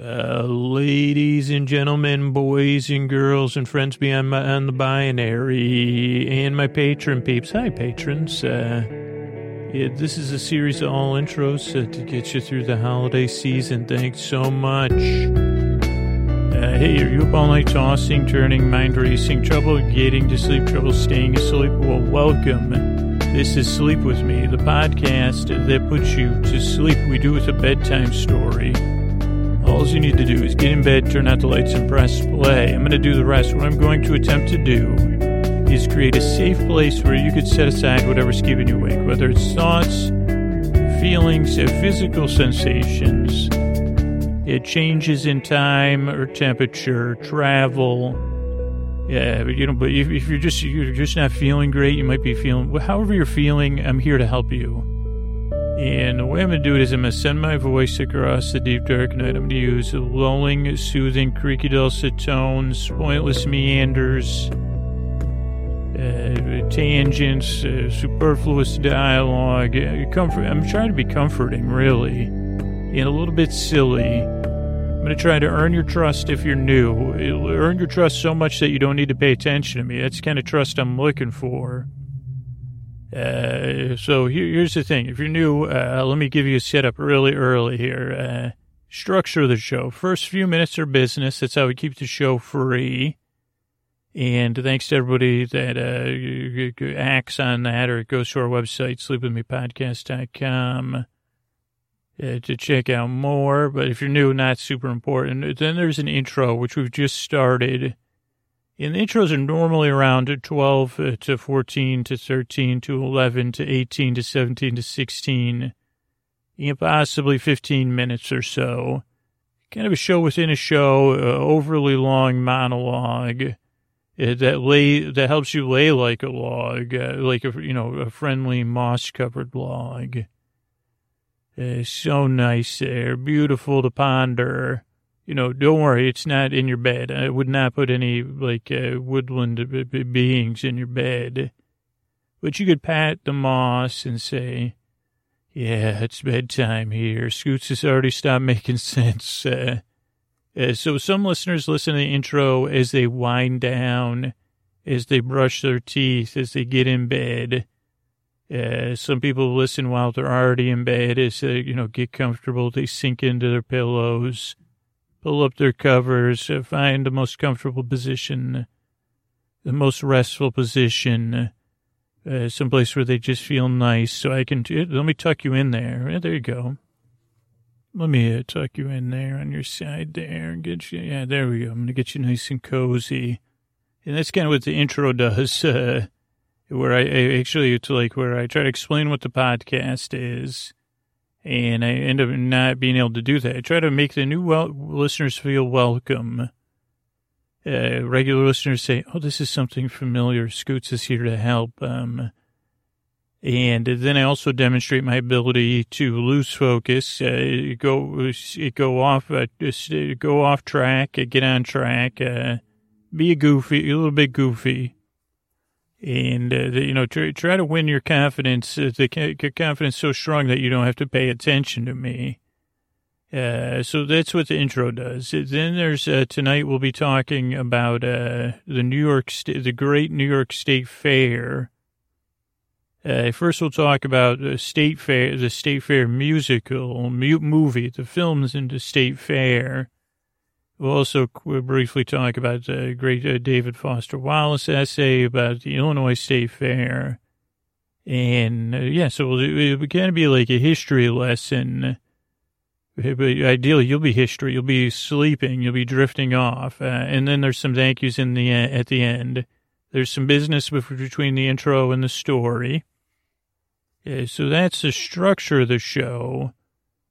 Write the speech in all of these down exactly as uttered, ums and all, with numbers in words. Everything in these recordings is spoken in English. Uh, ladies and gentlemen, boys and girls, and friends beyond my, on the binary, and my patron peeps. Hi, patrons. Uh, yeah, this is a series of all intros uh, to get you through the holiday season. Thanks so much. Uh, hey, are you up all night tossing, turning, mind racing, trouble getting to sleep, trouble staying asleep? Well, welcome. This is Sleep With Me, the podcast that puts you to sleep. We do with a bedtime story. All you need to do is get in bed, turn out the lights, and press play. I'm going to do the rest. What I'm going to attempt to do is create a safe place where you could set aside whatever's keeping you awake, whether it's thoughts, feelings, physical sensations, it changes in time or temperature, travel. Yeah, but you know, but if, if you're just you're just not feeling great, you might be feeling however you're feeling. I'm here to help you. And the way I'm going to do it is I'm going to send my voice across the deep dark night. I'm going to use lulling, soothing, creaky dulcet tones, pointless meanders, uh, tangents, uh, superfluous dialogue. Uh, comfort. I'm trying to be comforting, really, and a little bit silly. I'm going to try to earn your trust if you're new. Earn your trust so much that you don't need to pay attention to me. That's the kind of trust I'm looking for. Uh, so here, here's the thing. If you're new, uh, let me give you a setup really early here. Uh, structure the show. First few minutes are business. That's how we keep the show free. And thanks to everybody that uh, acts on that, or goes to our website, sleep with me podcast dot com, uh, to check out more. But if you're new, not super important. Then there's an intro, which we've just started. And the intros are normally around twelve to fourteen to thirteen to eleven to eighteen to seventeen to sixteen, and possibly fifteen minutes or so. Kind of a show within a show, uh, overly long monologue uh, that lay that helps you lay like a log, uh, like a you know a friendly moss-covered log. Uh, so nice there, beautiful to ponder. You know, don't worry, it's not in your bed. I would not put any, like, uh, woodland b- b- beings in your bed. But you could pat the moss and say, yeah, it's bedtime here. Scoots has already stopped making sense. Uh, uh, so some listeners listen to the intro as they wind down, as they brush their teeth, as they get in bed. Uh, some people listen while they're already in bed as they, you know, get comfortable. They sink into their pillows, pull up their covers, find the most comfortable position, the most restful position, uh, someplace where they just feel nice. So I can, t- let me tuck you in there. Yeah, there you go. Let me uh, tuck you in there on your side there and get you, yeah, there we go. I'm going to get you nice and cozy. And that's kind of what the intro does, uh, where I, I actually, it's like where I try to explain what the podcast is. And I end up not being able to do that. I try to make the new wel- listeners feel welcome. Uh, regular listeners say, oh, this is something familiar. Scoots is here to help. Um, and then I also demonstrate my ability to lose focus, uh, go go off uh, just go off track, uh, get on track, uh, be a goofy, a little bit goofy. And, uh, you know, try, try to win your confidence, uh, the confidence so strong that you don't have to pay attention to me. Uh, so that's what the intro does. Then there's, uh, tonight we'll be talking about uh, the New York State, the great New York State Fair. Uh, first we'll talk about the State Fair, the State Fair musical, mute movie, the films in the State Fair. We'll also briefly talk about the great David Foster Wallace essay about the Illinois State Fair. And, uh, yeah, so it'll kind of be like a history lesson. But ideally, you'll be history. You'll be sleeping. You'll be drifting off. Uh, and then there's some thank yous in the, uh, at the end. There's some business between the intro and the story. Yeah, so that's the structure of the show.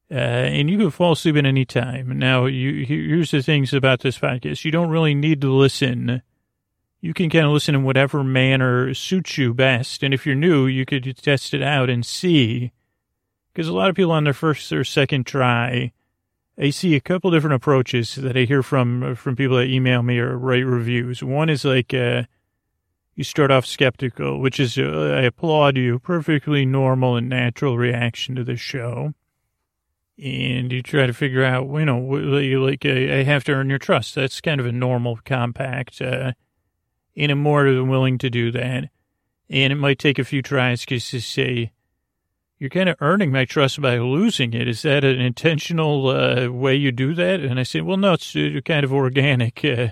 Uh, and you can fall asleep at any time. Now, you, here's the things about this podcast. You don't really need to listen. You can kind of listen in whatever manner suits you best. And if you're new, you could test it out and see. Because a lot of people on their first or second try, I see a couple different approaches that I hear from from people that email me or write reviews. One is like, uh, you start off skeptical, which is, uh, I applaud you, perfectly normal and natural reaction to the show. and you try to figure out, you know, like, I have to earn your trust. That's kind of a normal compact, uh, and I'm more than willing to do that. And it might take a few tries because to say, you're kind of earning my trust by losing it. Is that an intentional uh, way you do that? And I said, well, no, it's uh, kind of organic. Uh,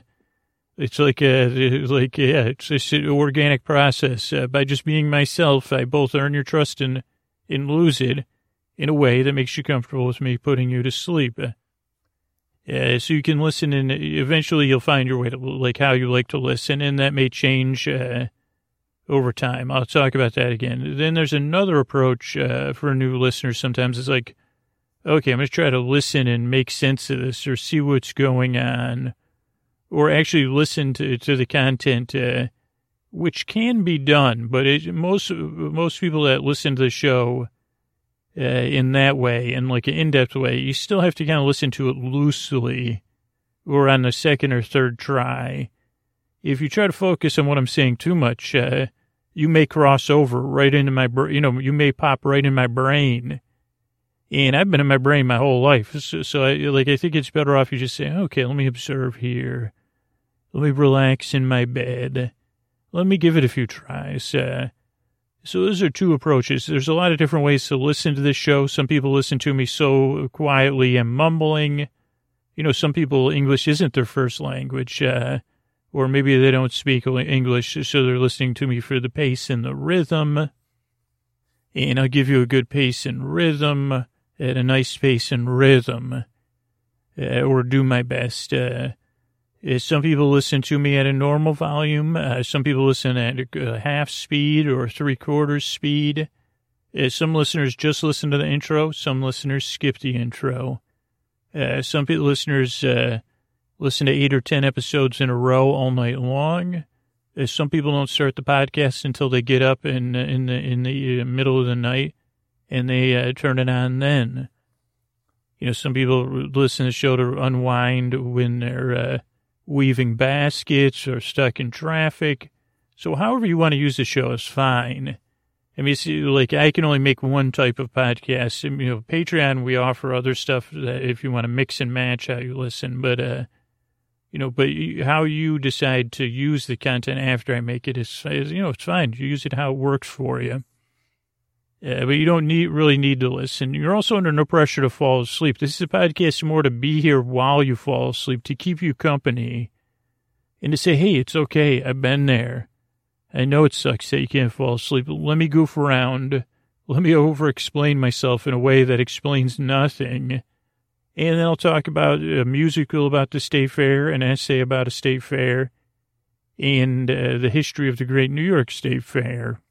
it's like, uh, like yeah, it's just an organic process. Uh, by just being myself, I both earn your trust and, and lose it in a way that makes you comfortable with me putting you to sleep. Uh, so you can listen, and eventually you'll find your way to, like, how you like to listen, and that may change uh, over time. I'll talk about that again. Then there's another approach uh, for new listeners sometimes. It's like, okay, I'm going to try to listen and make sense of this or see what's going on, or actually listen to, to the content, uh, which can be done. But it, most most people that listen to the show uh, in that way, in like an in-depth way, you still have to kind of listen to it loosely or on the second or third try. If you try to focus on what I'm saying too much, uh, you may cross over right into my, br- you know, you may pop right in my brain. And I've been in my brain my whole life. So, so I, like, I think it's better off you just say, okay, let me observe here. Let me relax in my bed. Let me give it a few tries. Uh, so those are two approaches. There's a lot of different ways to listen to this show. Some people listen to me so quietly and mumbling. You know, some people, English isn't their first language, uh, or maybe they don't speak English, so they're listening to me for the pace and the rhythm. And I'll give you a good pace and rhythm at a nice pace and rhythm, uh, or do my best. Uh, some people listen to me at a normal volume. Uh, some people listen at a half speed or three-quarters speed. Uh, some listeners just listen to the intro. Some listeners skip the intro. Uh, some people, listeners... Uh, Listen to eight or ten episodes in a row all night long. Some people don't start the podcast until they get up in in the in the middle of the night, and they uh, turn it on then. You know, some people listen to the show to unwind when they're uh, weaving baskets or stuck in traffic. So, however you want to use the show is fine. I mean, see, like, I can only make one type of podcast. You know, Patreon, we offer other stuff that if you want to mix and match how you listen, but. Uh, You know, but how you decide to use the content after I make it is, you know, it's fine. You use it how it works for you. Uh, but you don't need really need to listen. You're also under no pressure to fall asleep. This is a podcast more to be here while you fall asleep, to keep you company and to say, hey, it's okay. I've been there. I know it sucks that you can't fall asleep. Let me goof around. Let me over-explain myself in a way that explains nothing. And then I'll talk about a musical about the state fair, an essay about a state fair, and uh, the history of the great New York State Fair.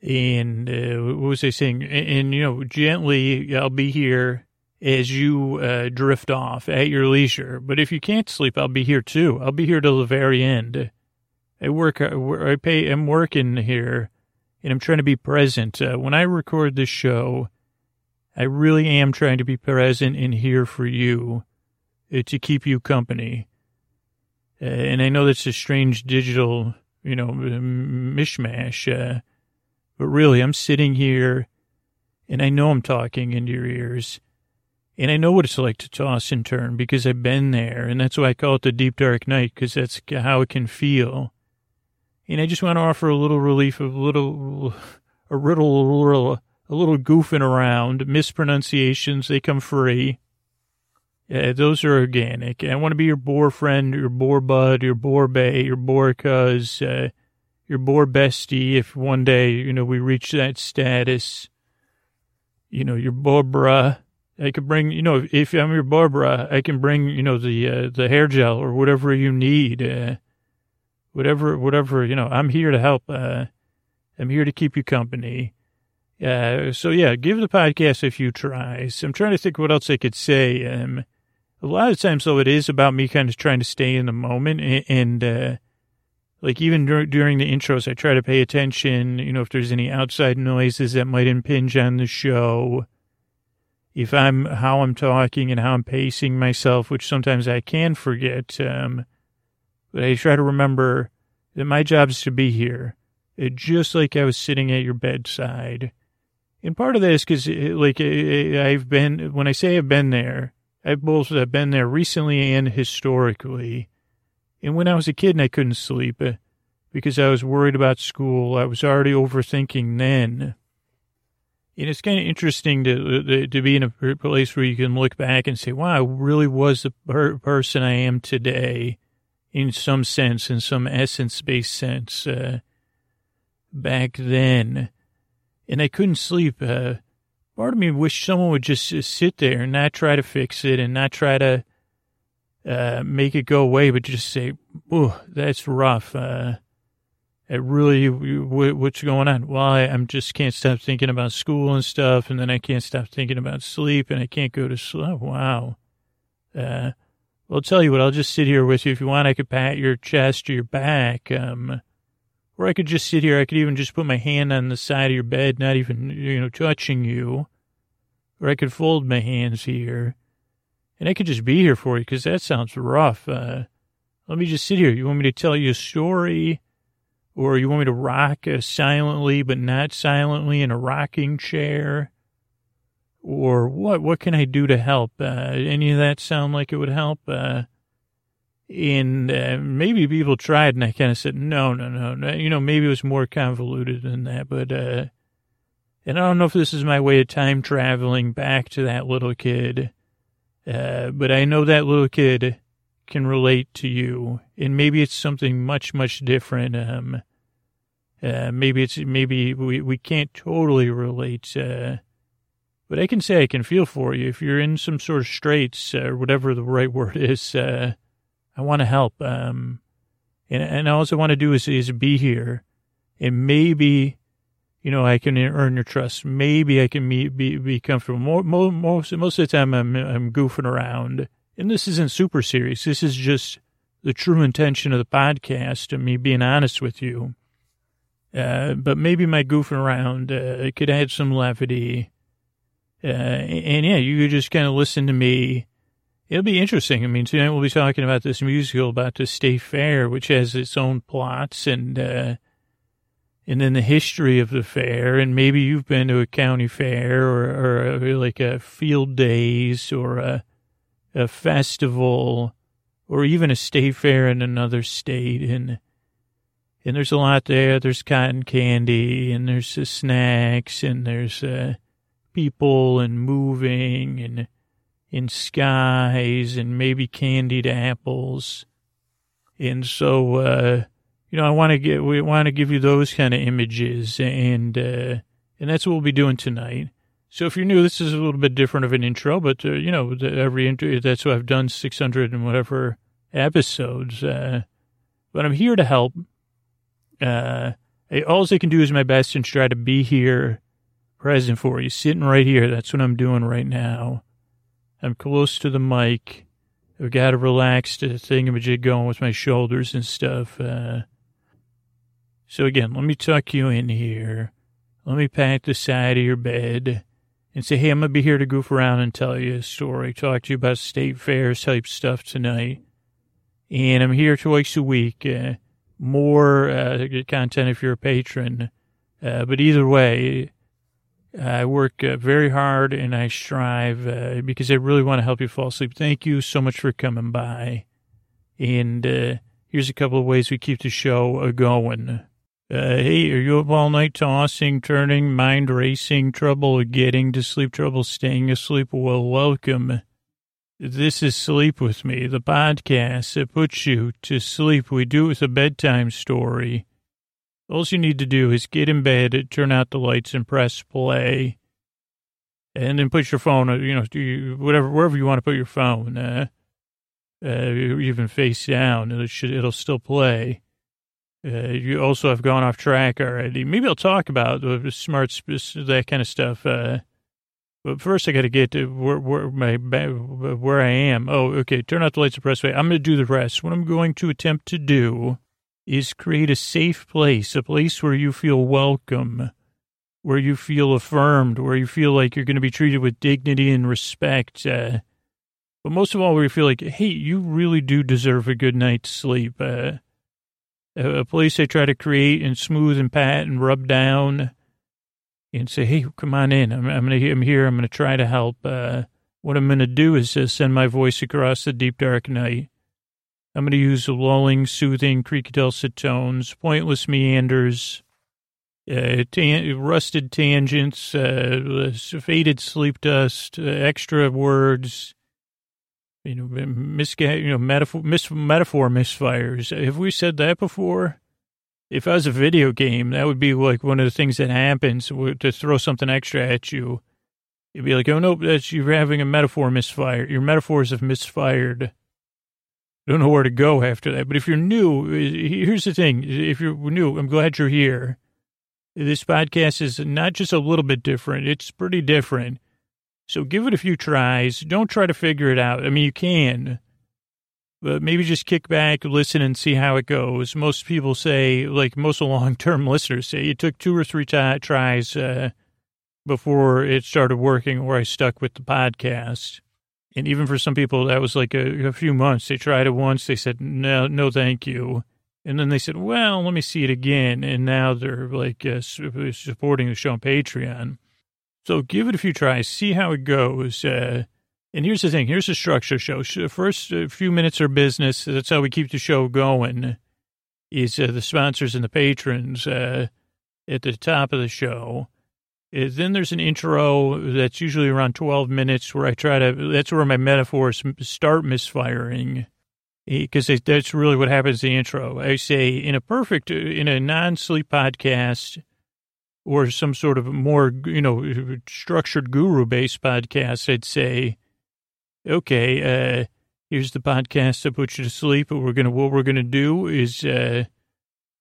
And uh, what was I saying? And, and, you know, gently, I'll be here as you uh, drift off at your leisure. But if you can't sleep, I'll be here too. I'll be here till the very end. I work, I pay, I'm working here, and I'm trying to be present. Uh, when I record this show, I really am trying to be present and here for you uh, to keep you company. Uh, and I know that's a strange digital, you know, mishmash, uh, but really I'm sitting here and I know I'm talking into your ears and I know what it's like to toss and turn because I've been there. And that's why I call it the deep dark night, because that's how it can feel. And I just want to offer a little relief, a little, a riddle, a little, a little goofing around, mispronunciations, they come free. Uh, those are organic. I want to be your boar friend, your boar bud, your boar bae, your boar cuz, uh, your boar bestie. If one day, you know, we reach that status, you know, your boar bruh. I could bring, you know, if I'm your boar bruh, I can bring, you know, the uh, the hair gel or whatever you need. Uh, whatever, whatever, you know, I'm here to help. Uh, I'm here to keep you company. Uh, so, yeah, give the podcast a few tries. I'm trying to think what else I could say. Um, a lot of times, though, it is about me kind of trying to stay in the moment. And, and uh, like, even dur- during the intros, I try to pay attention, you know, if there's any outside noises that might impinge on the show. If I'm, how I'm talking and how I'm pacing myself, which sometimes I can forget. Um, but I try to remember that my job is to be here, uh, just like I was sitting at your bedside. And part of that is because, like, I've been, when I say I've been there, I've both been there recently and historically. And when I was a kid and I couldn't sleep because I was worried about school, I was already overthinking then. And it's kind of interesting to to be in a place where you can look back and say, wow, I really was the per- person I am today in some sense, in some essence-based sense, uh, back then. And I couldn't sleep. Uh, part of me wished someone would just uh, sit there and not try to fix it and not try to uh, make it go away, but just say, oh, that's rough. Uh, it really, w- what's going on? Well, I I'm just can't stop thinking about school and stuff, and then I can't stop thinking about sleep, and I can't go to sleep. Oh, wow. Uh, well, I'll tell you what, I'll just sit here with you. If you want, I could pat your chest or your back, um, or I could just sit here. I could even just put my hand on the side of your bed, not even, you know, touching you. Or I could fold my hands here. And I could just be here for you, because that sounds rough. Uh, let me just sit here. You want me to tell you a story? Or you want me to rock uh, silently, but not silently, in a rocking chair? Or what? What can I do to help? Uh, any of that sound like it would help? Uh And uh, maybe people tried, and I kind of said, no, no, no, no. You know, maybe it was more convoluted than that. But, uh, and I don't know if this is my way of time traveling back to that little kid. Uh, but I know that little kid can relate to you. And maybe it's something much, much different. Um, uh, maybe it's, maybe we, we can't totally relate. Uh, but I can say I can feel for you if you're in some sort of straits, or uh, whatever the right word is. Uh, I want to help, um, and and all I want to do is, is be here, and maybe, you know, I can earn your trust. Maybe I can be be, be comfortable. More, more, most most of the time, I'm I'm goofing around, and this isn't super serious. This is just the true intention of the podcast and me being honest with you. Uh, but maybe my goofing around uh, could add some levity, uh, and, and yeah, you could just kind of listen to me. It'll be interesting. I mean, tonight we'll be talking about this musical about to stay fair, which has its own plots and, uh, and then the history of the fair. And maybe you've been to a county fair or, or like a field days or a, a festival or even a state fair in another state. And, and there's a lot there. There's cotton candy and there's the snacks and there's, uh, people and moving and, in skies and maybe candied apples. And so, uh, you know, I want to get, we want to give you those kind of images and, uh, and that's what we'll be doing tonight. So if you're new, this is a little bit different of an intro, but, uh, you know, every intro, that's what I've done six hundred and whatever episodes. Uh, but I'm here to help. Uh, I, all I can do is my best and try to be here present for you, sitting right here. That's what I'm doing right now. I'm close to the mic. I've got a relaxed thingamajig going with my shoulders and stuff. Uh, so again, let me tuck you in here. Let me pat the side of your bed and say, hey, I'm going to be here to goof around and tell you a story, talk to you about state fairs type stuff tonight. And I'm here twice a week. Uh, more uh, content if you're a patron. Uh, but either way, I work uh, very hard and I strive uh, because I really want to help you fall asleep. Thank you so much for coming by. And uh, here's a couple of ways we keep the show uh, going. Uh, hey, are you up all night tossing, turning, mind racing, trouble getting to sleep, trouble staying asleep? Well, welcome. This is Sleep With Me, the podcast that puts you to sleep. We do it with a bedtime story. All you need to do is get in bed, turn out the lights, and press play. And then put your phone, you know, whatever, wherever you want to put your phone, uh, uh, even face down, it should, it'll still play. Uh, you also have gone off track already. Maybe I'll talk about the smart, that kind of stuff. Uh, but first I got to get to where, where, my, where I am. Oh, okay, turn out the lights and press play. I'm going to do the rest. What I'm going to attempt to do is create a safe place, a place where you feel welcome, where you feel affirmed, where you feel like you're going to be treated with dignity and respect. Uh, but most of all, where you feel like, hey, you really do deserve a good night's sleep. Uh, a, a place I try to create and smooth and pat and rub down and say, hey, come on in. I'm, I'm, gonna, I'm here. I'm going to try to help. Uh, what I'm going to do is uh, send my voice across the deep, dark night. I'm going to use lulling, soothing, cricodulcet tones, pointless meanders, uh, tan- rusted tangents, uh, faded sleep dust, uh, extra words, you know, misga- you know metaphor, mis- metaphor misfires. Have we said that before? If I was a video game, that would be like one of the things that happens to throw something extra at you. You'd be like, oh, no, that's, you're having a metaphor misfire. Your metaphors have misfired. Don't know where to go after that. But if you're new, here's the thing. If you're new, I'm glad you're here. This podcast is not just a little bit different. It's pretty different. So give it a few tries. Don't try to figure it out. I mean, you can. But maybe just kick back, listen, and see how it goes. Most people say, like most long-term listeners say, it took two or three t- tries uh, before it started working or I stuck with the podcast. And even for some people, that was like a, a few months. They tried it once. They said, no, no, thank you. And then they said, well, let me see it again. And now they're like uh, supporting the show on Patreon. So give it a few tries. See how it goes. Uh, and here's the thing. Here's the structure of the show. First uh, few minutes are business. That's how we keep the show going is uh, the sponsors and the patrons uh, at the top of the show. Then there's an intro that's usually around twelve minutes where I try to, that's where my metaphors start misfiring because that's really what happens in the intro. I say in a perfect, in a non-sleep podcast or some sort of more, you know, structured guru-based podcast, I'd say, okay, uh, here's the podcast that puts you to sleep. What we're going to, what we're going to do is, uh,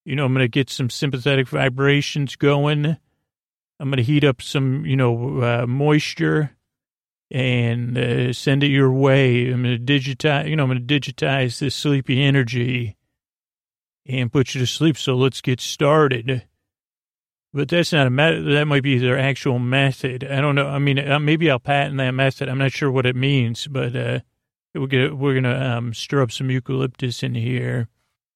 you know, I'm going to get some sympathetic vibrations going. I'm going to heat up some, you know, uh, moisture and uh, send it your way. I'm going to digitize, you know, I'm going to digitize this sleepy energy and put you to sleep. So let's get started. But that's not a method. That might be their actual method. I don't know. I mean, maybe I'll patent that method. I'm not sure what it means, but uh, we'll get, we're going to um, stir up some eucalyptus in here.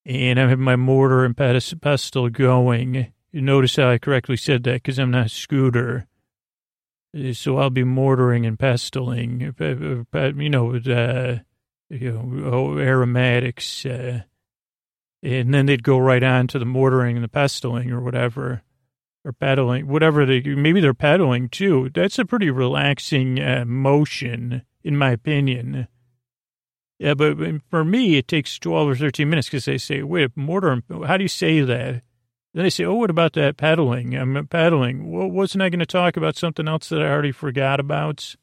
And I have my mortar and pestle going. Notice how I correctly said that because I'm not a Scooter. So I'll be mortaring and pestling, you know, uh, you know, aromatics. Uh, and then they'd go right on to the mortaring and the pestling or whatever, or peddling, whatever they, maybe they're peddling too. That's a pretty relaxing uh, motion, in my opinion. Yeah, but for me, it takes twelve or thirteen minutes because they say, wait, mortar, and, how do you say that? Then they say, oh, what about that peddling? I'm peddling. Well, wasn't I going to talk about something else that I already forgot about?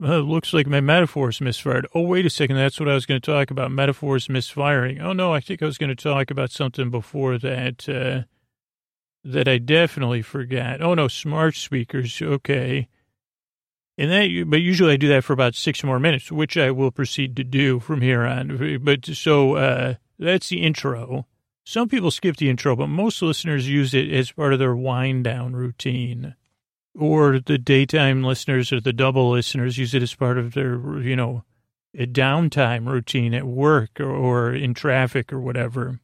Well, it looks like my metaphors misfired. Oh, wait a second. That's what I was going to talk about, metaphors misfiring. Oh, no, I think I was going to talk about something before that uh, that I definitely forgot. Oh, no, smart speakers. Okay. And that, but usually I do that for about six more minutes, which I will proceed to do from here on. But so uh, that's the intro. Some people skip the intro, but most listeners use it as part of their wind-down routine. Or the daytime listeners or the double listeners use it as part of their, you know, a downtime routine at work or, or in traffic or whatever.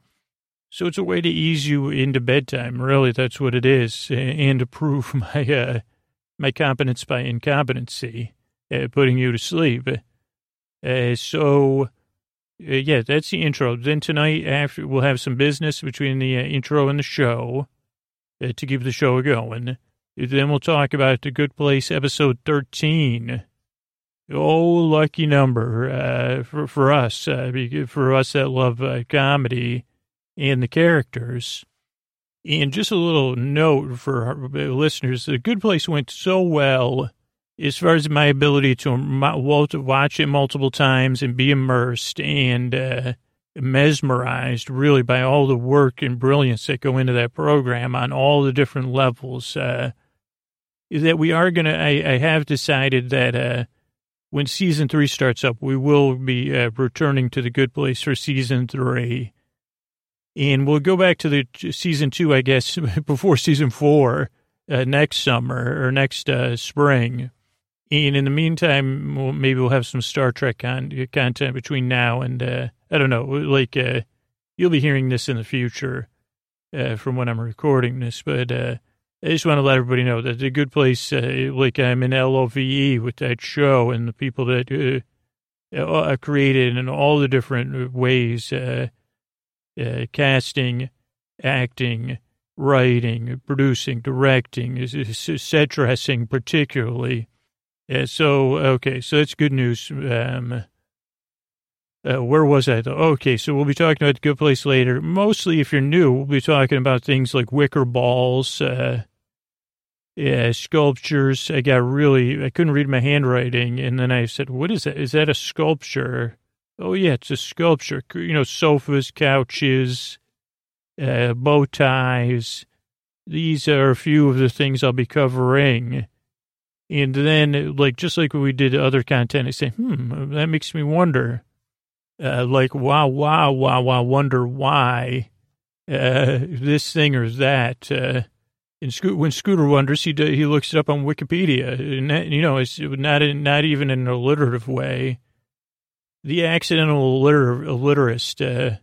So it's a way to ease you into bedtime, really. That's what it is, and to prove my, uh, my competence by incompetency at putting you to sleep. Uh, so... Uh, yeah, that's the intro. Then tonight, after we'll have some business between the uh, intro and the show uh, to keep the show going. Then we'll talk about The Good Place, episode thirteen. Oh, lucky number uh, for for us, uh, for us that love uh, comedy and the characters. And just a little note for our listeners: The Good Place went so well as far as my ability to watch it multiple times and be immersed and uh, mesmerized, really, by all the work and brilliance that go into that program on all the different levels, uh, is that we are going to, I have decided that uh, when season three starts up, we will be uh, returning to The Good Place for season three. And we'll go back to the season two, I guess, before season four uh, next summer or next uh, spring. And in the meantime, we'll, maybe we'll have some Star Trek con- content between now and, uh, I don't know, like, uh, you'll be hearing this in the future uh, from when I'm recording this. But uh, I just want to let everybody know that The Good Place, uh, like I'm in love with that show and the people that uh, are created in all the different ways, uh, uh, casting, acting, writing, producing, directing, set dressing particularly. Yeah, so, okay, so that's good news. Um, uh, where was I, though? Okay, so we'll be talking about The Good Place later. Mostly, if you're new, we'll be talking about things like wicker balls, uh, yeah, sculptures. I got really, I couldn't read my handwriting, and then I said, what is that? Is that a sculpture? Oh, yeah, it's a sculpture. You know, sofas, couches, uh, bow ties. These are a few of the things I'll be covering. And then, like, just like when we did other content, I say, hmm, that makes me wonder. Uh, like, wow, wow, wow, wow, wonder why uh, this thing or that. Uh, and Sco- when Scooter wonders, he d- he looks it up on Wikipedia. And, that, you know, it's not in, not even in an alliterative way. The Accidental alliter- Alliterist. Uh,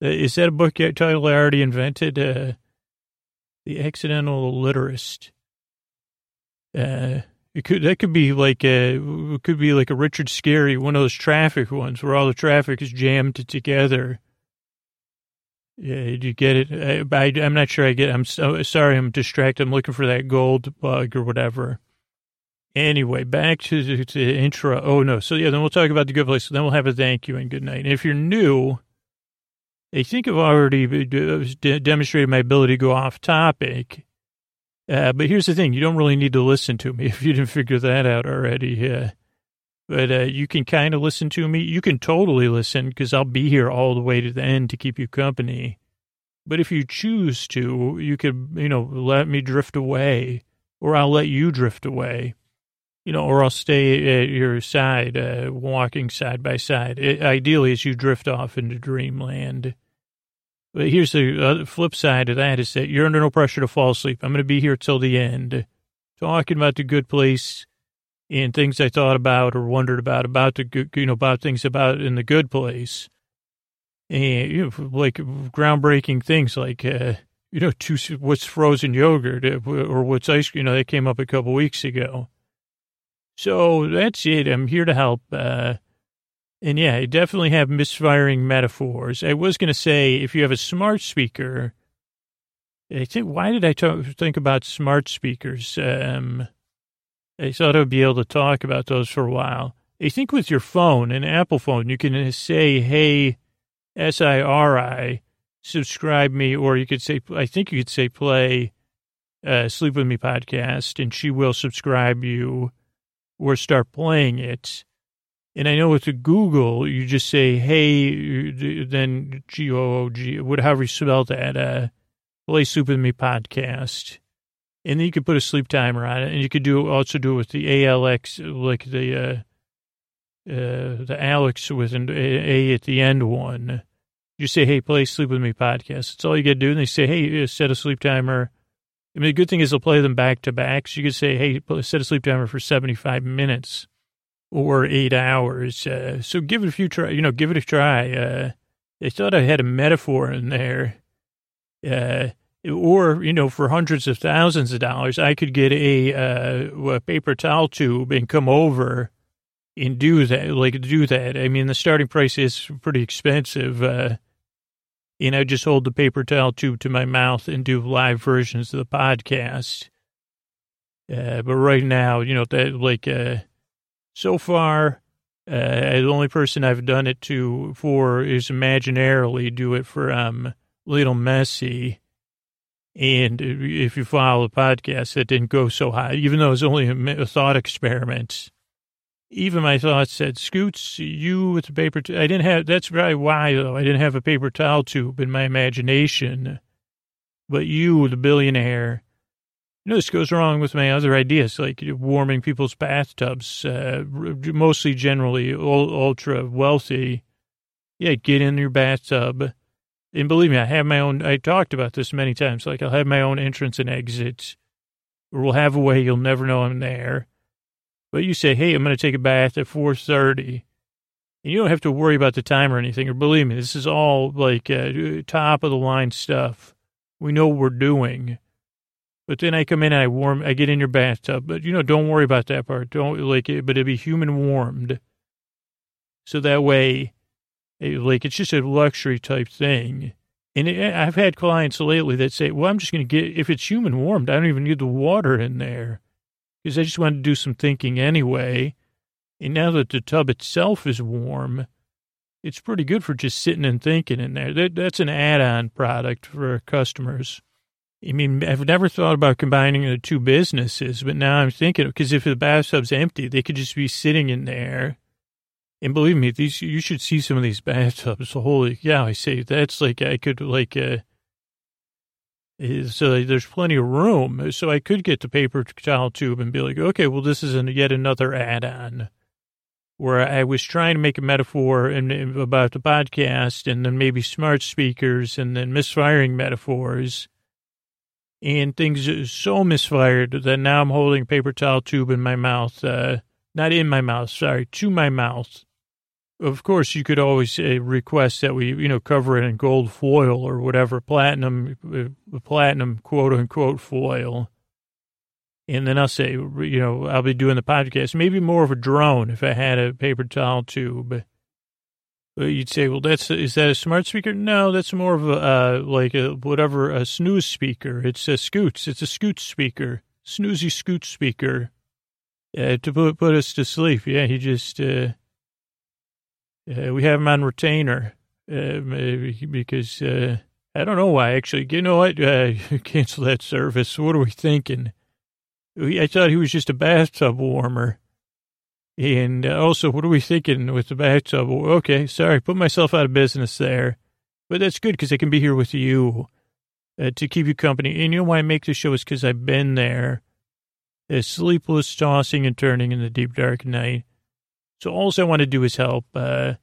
is that a book title I already invented? Uh, the Accidental Alliterist. Uh, it could, that could be like a, it could be like a Richard Scarry, one of those traffic ones where all the traffic is jammed together. Yeah, you get it? I, I, I'm not sure I get it. I'm so, sorry, I'm distracted. I'm looking for that gold bug or whatever. Anyway, back to the, to the intro. Oh, no. So, yeah, then we'll talk about The Good Place. So then we'll have a thank you and good night. And if you're new, I think I've already demonstrated my ability to go off topic. Uh, but here's the thing. You don't really need to listen to me if you didn't figure that out already. Uh, but uh, you can kind of listen to me. You can totally listen because I'll be here all the way to the end to keep you company. But if you choose to, you could, you know, let me drift away or I'll let you drift away, you know, or I'll stay at your side, uh, walking side by side, it, ideally as you drift off into dreamland. But here's the flip side of that is that you're under no pressure to fall asleep. I'm going to be here till the end talking about The Good Place and things I thought about or wondered about, about the good, you know, about things about in The Good Place. And, you know, like groundbreaking things like, uh, you know, two, what's frozen yogurt or what's ice cream, you know, that came up a couple weeks ago. So that's it. I'm here to help, uh, and yeah, I definitely have misfiring metaphors. I was going to say, if you have a smart speaker, I think, why did I talk, think about smart speakers? Um, I thought I would be able to talk about those for a while. I think with your phone, an Apple phone, you can say, hey, S I R I, subscribe me, or you could say, I think you could say, play uh, Sleep With Me podcast, and she will subscribe you or start playing it. And I know with the Google, you just say, hey, then G O O G, however you spell that, uh, play Sleep With Me podcast. And then you could put a sleep timer on it. And you could do also do it with the A L X, like the uh, uh, the Alex with an A at the end one. You say, hey, play Sleep With Me podcast. That's all you got to do. And they say, hey, set a sleep timer. I mean, the good thing is they'll play them back to back. So you could say, hey, set a sleep timer for seventy-five minutes. Or eight hours. Uh, so give it a few try, you know, give it a try. Uh, I thought I had a metaphor in there. Uh, or, you know, for hundreds of thousands of dollars, I could get a, uh, a paper towel tube and come over and do that, like do that. I mean, the starting price is pretty expensive. Uh, and I just hold the paper towel tube to my mouth and do live versions of the podcast. Uh, but right now, you know, that like, uh, so far, uh, the only person I've done it to for is imaginarily do it for um, Little Messy. And if you follow the podcast, that didn't go so high, even though it was only a thought experiment. Even my thoughts said, Scoots, you with the paper towel. I didn't have, that's probably why, though. I didn't have a paper towel tube in my imagination. But you, the billionaire. You know, this goes wrong with my other ideas, like warming people's bathtubs, uh, mostly generally ultra wealthy. Yeah, get in your bathtub. And believe me, I have my own, I talked about this many times, like I'll have my own entrance and exit, or we'll have a way you'll never know I'm there. But you say, hey, I'm going to take a bath at four thirty. And you don't have to worry about the time or anything. Or believe me, this is all like uh, top of the line stuff. We know what we're doing. But then I come in and I warm, I get in your bathtub. But, you know, don't worry about that part. Don't, like, it, but it'd be human warmed. So that way, it, like, it's just a luxury type thing. And it, I've had clients lately that say, well, I'm just going to get, if it's human warmed, I don't even need the water in there. Because I just wanted to do some thinking anyway. And now that the tub itself is warm, it's pretty good for just sitting and thinking in there. That, that's an add-on product for customers. I mean, I've never thought about combining the two businesses, but now I'm thinking, because if the bathtub's empty, they could just be sitting in there. And believe me, these, you should see some of these bathtubs. Holy cow, I say, that's like, I could like, uh, so there's plenty of room. So I could get the paper towel tube and be like, okay, well, this is an, yet another add-on. Where I was trying to make a metaphor in, in, about the podcast and then maybe smart speakers and then misfiring metaphors. And things so misfired that now I'm holding a paper towel tube in my mouth. Uh, not in my mouth, sorry, to my mouth. Of course, you could always uh, request that we, you know, cover it in gold foil or whatever, platinum, uh, platinum quote-unquote foil. And then I'll say, you know, I'll be doing the podcast. Maybe more of a drone if I had a paper towel tube. You'd say, well, that's, is that a smart speaker? No, that's more of a, uh, like a, whatever, a snooze speaker. It's a scoots. It's a scoot speaker. Snoozy scoot speaker. Uh, to put, put us to sleep. Yeah, he just, uh, uh we have him on retainer. Uh, because, uh, I don't know why, actually. You know what? Uh, cancel that service. What are we thinking? I thought he was just a bathtub warmer. And also, what are we thinking with the bathtub? Okay, sorry, put myself out of business there. But that's good because I can be here with you uh, to keep you company. And you know why I make this show is because I've been there. Uh, sleepless, tossing and turning in the deep dark night. So all I want to do is help. Uh,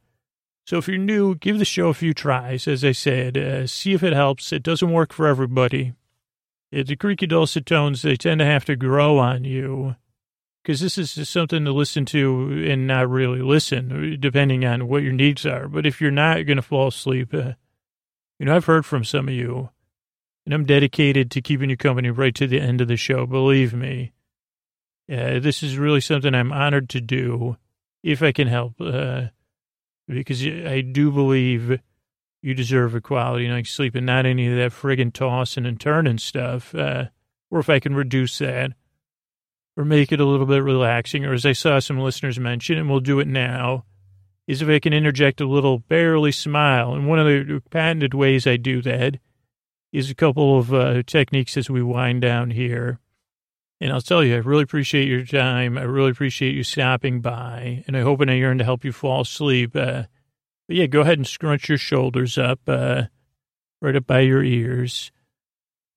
so if you're new, give the show a few tries, as I said. Uh, see if it helps. It doesn't work for everybody. Uh, the creaky dulcet tones, they tend to have to grow on you. Because this is something to listen to and not really listen, depending on what your needs are. But if you're not going to fall asleep, uh, you know, I've heard from some of you, and I'm dedicated to keeping you company right to the end of the show. Believe me, uh, this is really something I'm honored to do if I can help, uh, because I do believe you deserve equality and like sleep and not any of that friggin' tossing and turning stuff, uh, or if I can reduce that. Or make it a little bit relaxing, or as I saw some listeners mention, and we'll do it now, is if I can interject a little barely smile. And one of the patented ways I do that is a couple of uh, techniques as we wind down here. And I'll tell you, I really appreciate your time. I really appreciate you stopping by, and I hope and I yearn to help you fall asleep. Uh, but yeah, go ahead and scrunch your shoulders up, uh, right up by your ears.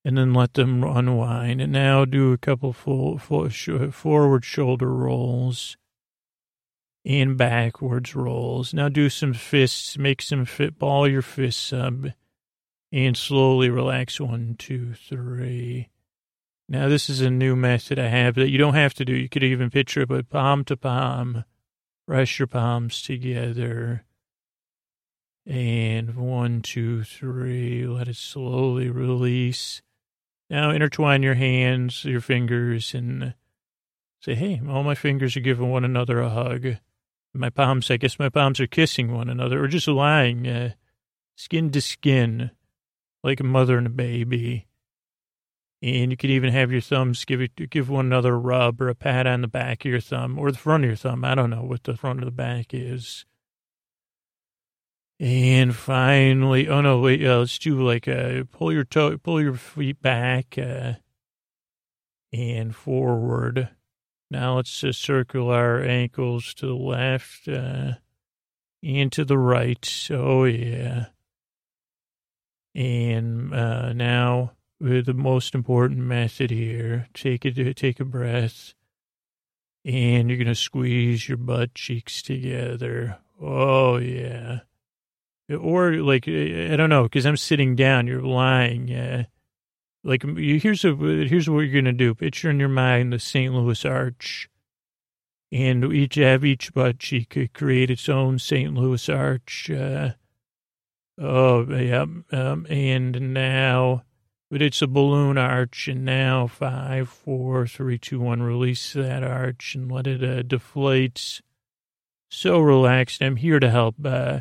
And then let them unwind. And now do a couple full, full sh- forward shoulder rolls and backwards rolls. Now do some fists. Make some fit. Ball your fists up and slowly relax. One, two, three. Now this is a new method I have that you don't have to do. You could even picture it, but palm to palm. Press your palms together. And one, two, three. Let it slowly release. Now intertwine your hands, your fingers, and say, hey, all my fingers are giving one another a hug. My palms, I guess my palms are kissing one another, or just lying uh, skin to skin, like a mother and a baby. And you could even have your thumbs give it, give one another a rub or a pat on the back of your thumb, or the front of your thumb. I don't know what the front of the back is. And finally, oh no, wait, uh, let's do like a, pull your toe, pull your feet back uh, and forward. Now let's uh, circle our ankles to the left uh, and to the right. Oh yeah. And uh, now the most important method here, take a, take a breath and you're going to squeeze your butt cheeks together. Oh yeah. Or like, I don't know, because I'm sitting down, you're lying. Uh, like, here's a, here's what you're going to do. Picture in your mind the Saint Louis Arch. And each have each butt cheek create its own Saint Louis Arch. Uh, oh, yeah. Um, and now But it's a balloon arch, and now five, four, three, two, one, release that arch and let it uh, deflate. So relaxed. I'm here to help. Uh,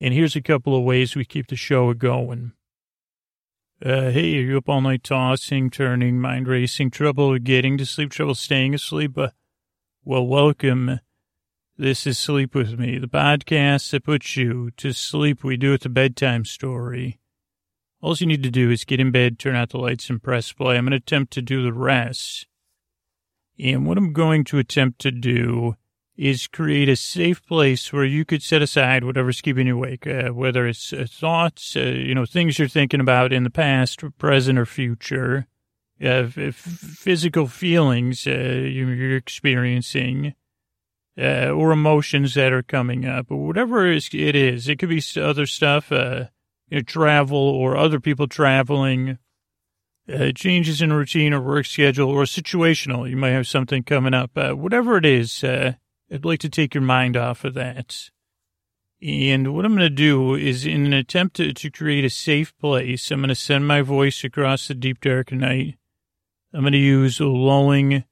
and here's a couple of ways we keep the show going. Uh, hey, are you up all night tossing, turning, mind racing, trouble getting to sleep, trouble staying asleep? Uh, well, welcome. This is Sleep With Me, the podcast that puts you to sleep. We do it the bedtime story. All you need to do is get in bed, turn out the lights, and press play. I'm going to attempt to do the rest. And what I'm going to attempt to do is create a safe place where you could set aside whatever's keeping you awake, uh, whether it's uh, thoughts, uh, you know, things you're thinking about in the past, present, or future, uh, f- physical feelings uh, you're experiencing, uh, or emotions that are coming up, or whatever it is. It could be other stuff, uh, you know, travel or other people traveling, uh, changes in routine or work schedule or situational. You might have something coming up. Uh, whatever it is, uh, I'd like to take your mind off of that. And what I'm going to do is, in an attempt to, to create a safe place, I'm going to send my voice across the deep, dark night. I'm going to use lulling,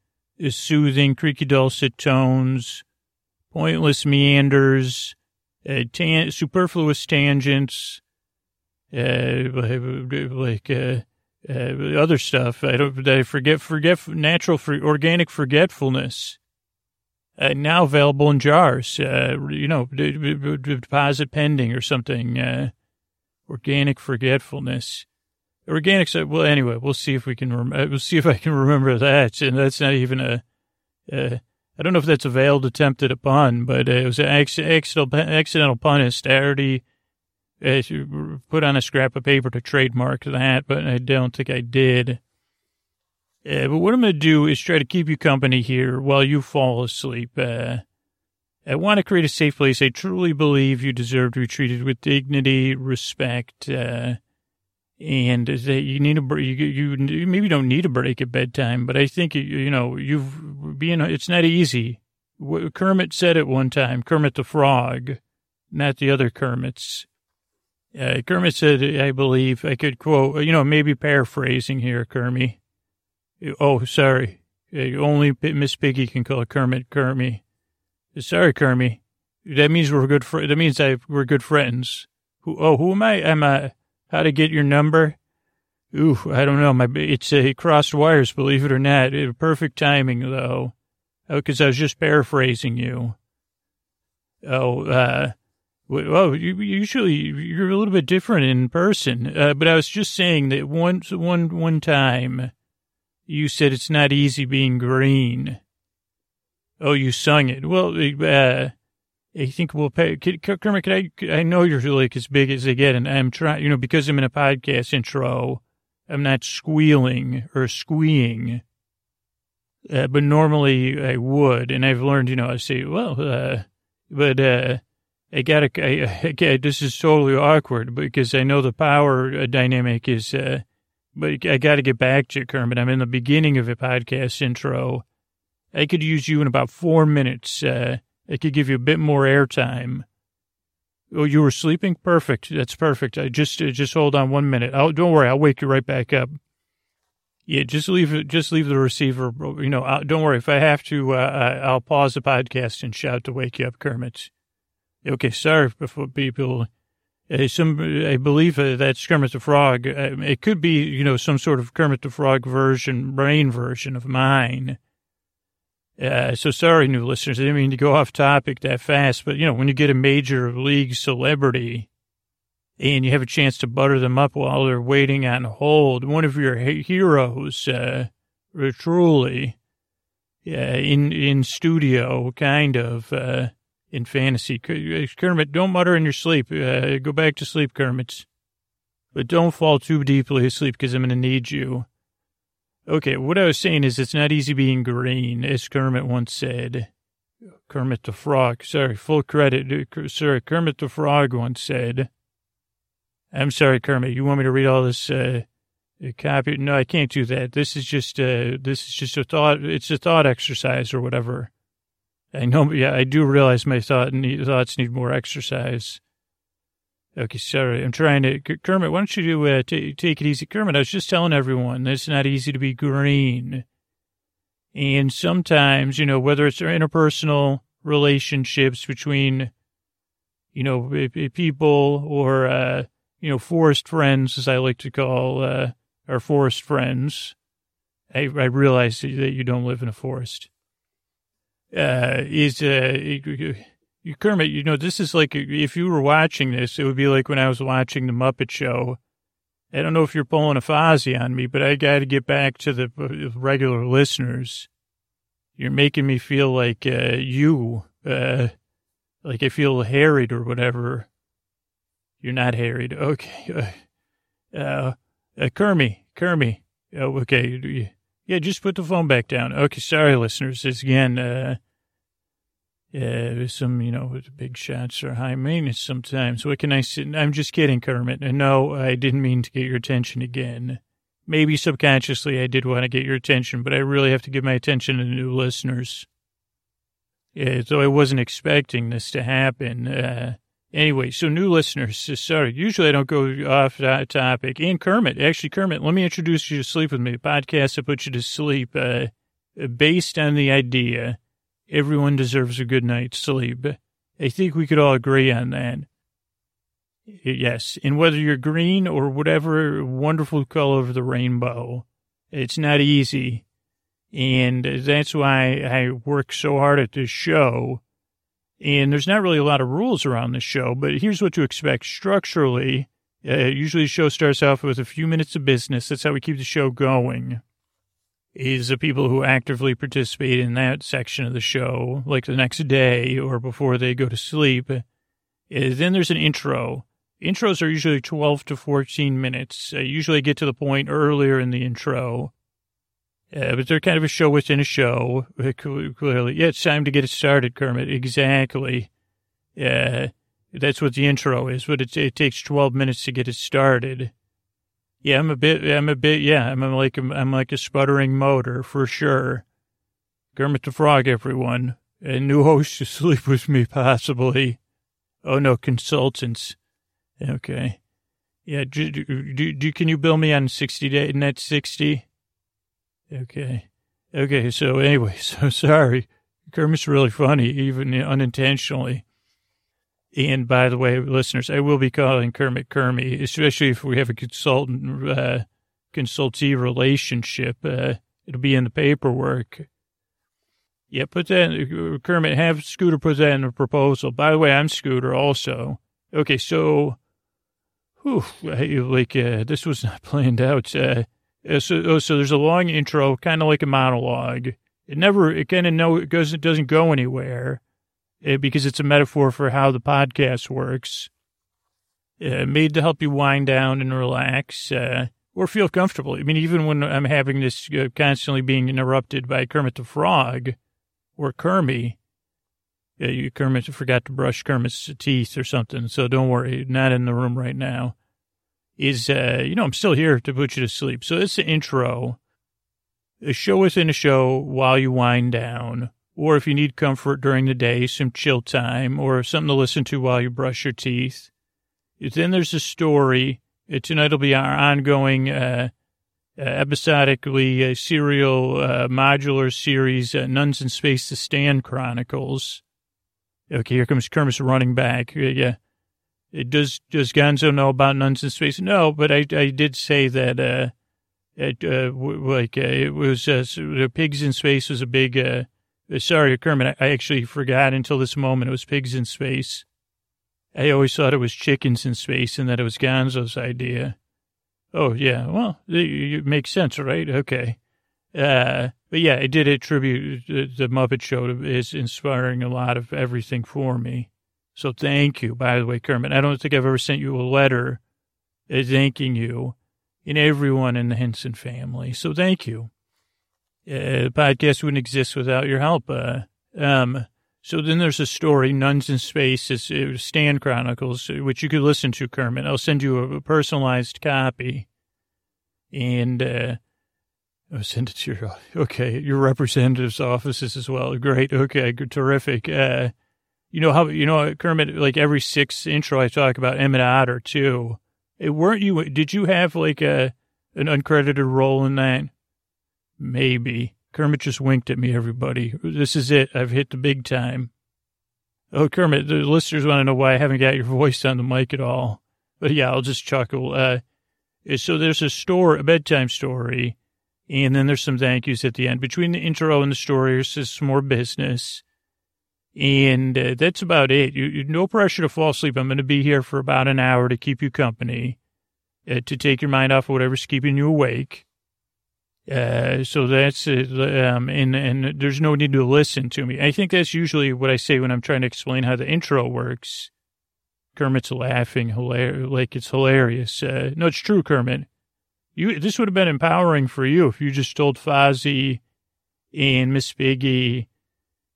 soothing, creaky, dulcet tones, pointless meanders, uh, tan- superfluous tangents, Uh, like uh, uh, other stuff. I don't. I forget. Forget natural, for, organic forgetfulness. Uh, now available in jars. Uh, you know, d- d- d- deposit pending or something. Uh, organic forgetfulness. Organic. Well, anyway, we'll see if we can. Rem- we'll see if I can remember that. And that's not even a. Uh, I don't know if that's a veiled attempt at a pun, but uh, it was an ex- accidental, accidental pun. It's already. I put on a scrap of paper to trademark that, but I don't think I did. Uh, but what I'm going to do is try to keep you company here while you fall asleep. Uh, I want to create a safe place. I truly believe you deserve to be treated with dignity, respect, uh, and that you need a break. You, you, you maybe don't need a break at bedtime, but I think, you know, you've been, it's not easy. Kermit said it one time, Kermit the Frog, not the other Kermits. Uh, Kermit said, I believe, I could quote, you know, maybe paraphrasing here, Kermit. Oh, sorry. Only Miss Piggy can call Kermit Kermit. Sorry, Kermit. That means we're good friends. That means I, we're good friends. Who, oh, who am I? Am I, how to get your number? Ooh, I don't know. My, it's a crossed wires, believe it or not. It, perfect timing, though, because I was just paraphrasing you. Oh, uh. Well, you, usually you're a little bit different in person, uh, but I was just saying that one, one, one time you said it's not easy being green. Oh, you sung it. Well, uh, I think we'll pay. Could, Kermit, could I, could, I know you're like as big as they get, and I'm trying, you know, because I'm in a podcast intro, I'm not squealing or squeeing, uh, but normally I would, and I've learned, you know, I say, well, uh, but, uh, I gotta, I, I, this is totally awkward because I know the power dynamic is, uh, but I gotta get back to it, Kermit. I'm in the beginning of a podcast intro. I could use you in about four minutes. Uh, I could give you a bit more airtime. Oh, you were sleeping? Perfect. That's perfect. I just, uh, just hold on one minute. I'll, don't worry. I'll wake you right back up. Yeah, just leave it, just leave the receiver. You know, I'll, don't worry. If I have to, uh, I'll pause the podcast and shout to wake you up, Kermit. Okay, sorry for people. Uh, some, I believe uh, that's Kermit the Frog. Uh, it could be, you know, some sort of Kermit the Frog version, brain version of mine. Uh, so sorry, new listeners. I didn't mean to go off topic that fast, but, you know, when you get a major league celebrity and you have a chance to butter them up while they're waiting on hold, one of your heroes, uh, truly, uh, in, in studio, kind of, uh, in fantasy. Kermit, don't mutter in your sleep. Uh, go back to sleep, Kermit. But don't fall too deeply asleep because I'm going to need you. Okay, what I was saying is it's not easy being green, as Kermit once said. Kermit the Frog. Sorry, full credit. Sorry, Kermit the Frog once said. I'm sorry, Kermit. You want me to read all this uh, copy? No, I can't do that. This is just uh, this is just a thought. It's a thought exercise or whatever. I know, yeah, I do realize my thought need, thoughts need more exercise. Okay, sorry. I'm trying to... Kermit, why don't you uh, t- take it easy? Kermit, I was just telling everyone that it's not easy to be green. And sometimes, you know, whether it's interpersonal relationships between, you know, people or, uh, you know, forest friends, as I like to call uh, our forest friends. I, I realize that you don't live in a forest. Uh, is... Uh, Kermit, you know, this is like, if you were watching this, it would be like when I was watching The Muppet Show. I don't know if you're pulling a Fozzie on me, but I got to get back to the regular listeners. You're making me feel like uh, you, uh, like I feel harried or whatever. You're not harried. Okay. Uh, uh, uh, Kermit, Kermit. Oh, okay. Yeah, just put the phone back down. Okay, sorry, listeners. It's again, uh, Yeah, some, you know, big shots are high maintenance sometimes. What can I say? I'm just kidding, Kermit. And no, I didn't mean to get your attention again. Maybe subconsciously I did want to get your attention, but I really have to give my attention to new listeners. Yeah, so I wasn't expecting this to happen. Uh, anyway, so new listeners, sorry. Usually I don't go off that topic. And Kermit, actually, Kermit, let me introduce you to Sleep With Me, a podcast that puts you to sleep uh, based on the idea everyone deserves a good night's sleep. I think we could all agree on that. Yes, and whether you're green or whatever wonderful color of the rainbow, it's not easy. And that's why I work so hard at this show. And there's not really a lot of rules around this show, but here's what to expect structurally. Uh, usually the show starts off with a few minutes of business. That's how we keep the show going. Is the people who actively participate in that section of the show, like the next day or before they go to sleep. Then there's an intro. Intros are usually twelve to fourteen minutes. I usually get to the point earlier in the intro. Uh, but they're kind of a show within a show, clearly. Yeah, it's time to get it started, Kermit. Exactly. Uh, that's what the intro is, but it, it takes twelve minutes to get it started. Yeah, I'm a bit, I'm a bit, yeah, I'm like, I'm like a sputtering motor for sure. Kermit the Frog, everyone. A new host to Sleep With Me, possibly. Oh no, consultants. Okay. Yeah, do, do, do can you bill me on sixty day, net sixty? Okay. Okay, so anyway, so sorry. Kermit's really funny, even unintentionally. And by the way, listeners, I will be calling Kermit Kermit, especially if we have a consultant, uh, consultee relationship. Uh, it'll be in the paperwork. Yeah, put that in, Kermit, have Scooter put that in the proposal. By the way, I'm Scooter also. Okay, so, whew, like, uh, this was not planned out. Uh, so, so there's a long intro, kind of like a monologue. It never, it kind of no, it goes, it doesn't go anywhere. Because it's a metaphor for how the podcast works, uh, made to help you wind down and relax uh, or feel comfortable. I mean, even when I'm having this uh, constantly being interrupted by Kermit the Frog or Kermit, uh, you, Kermit forgot to brush Kermit's teeth or something, so don't worry, not in the room right now, is, uh, you know, I'm still here to put you to sleep. So it's the intro, a show within a show while you wind down. Or if you need comfort during the day, some chill time, or something to listen to while you brush your teeth. Then there's a story. Tonight will be our ongoing, uh, uh, episodically uh, serial uh, modular series, uh, Nuns in Space, The Stand Chronicles. Okay, here comes Kermit's running back. Uh, yeah, it does. Does Gonzo know about Nuns in Space? No, but I, I did say that. Uh, it, uh, w- like uh, it was uh, the Pigs in Space was a big. Uh, Sorry, Kermit, I actually forgot until this moment it was Pigs in Space. I always thought it was Chickens in Space and that it was Gonzo's idea. Oh, yeah, well, it makes sense, right? Okay. Uh, but yeah, I did attribute the Muppet Show to is inspiring a lot of everything for me. So thank you, by the way, Kermit. I don't think I've ever sent you a letter thanking you and everyone in the Henson family. So thank you. Uh, the podcast wouldn't exist without your help. Uh, um, so then there's a story, Nuns in Space, it's, it Stand Chronicles, which you could listen to, Kermit. I'll send you a, a personalized copy. And uh, I'll send it to your, okay, your representative's offices as well. Great. Okay, good, terrific. Uh, You know how, you know, Kermit, like every six intro, I talk about Emmett Otter too. It, weren't you, did you have like a, an uncredited role in that? Maybe. Kermit just winked at me, everybody. This is it. I've hit the big time. Oh, Kermit, the listeners want to know why I haven't got your voice on the mic at all. But yeah, I'll just chuckle. Uh, so there's a story, a bedtime story, and then there's some thank yous at the end. Between the intro and the story, there's some more business. And uh, that's about it. You, you, no pressure to fall asleep. I'm going to be here for about an hour to keep you company, uh, to take your mind off of whatever's keeping you awake. Uh, so that's it. Um, and, and there's no need to listen to me. I think that's usually what I say when I'm trying to explain how the intro works. Kermit's laughing, hilarious, like it's hilarious. Uh, no, it's true, Kermit. You, this would have been empowering for you if you just told Fozzie and Miss Piggy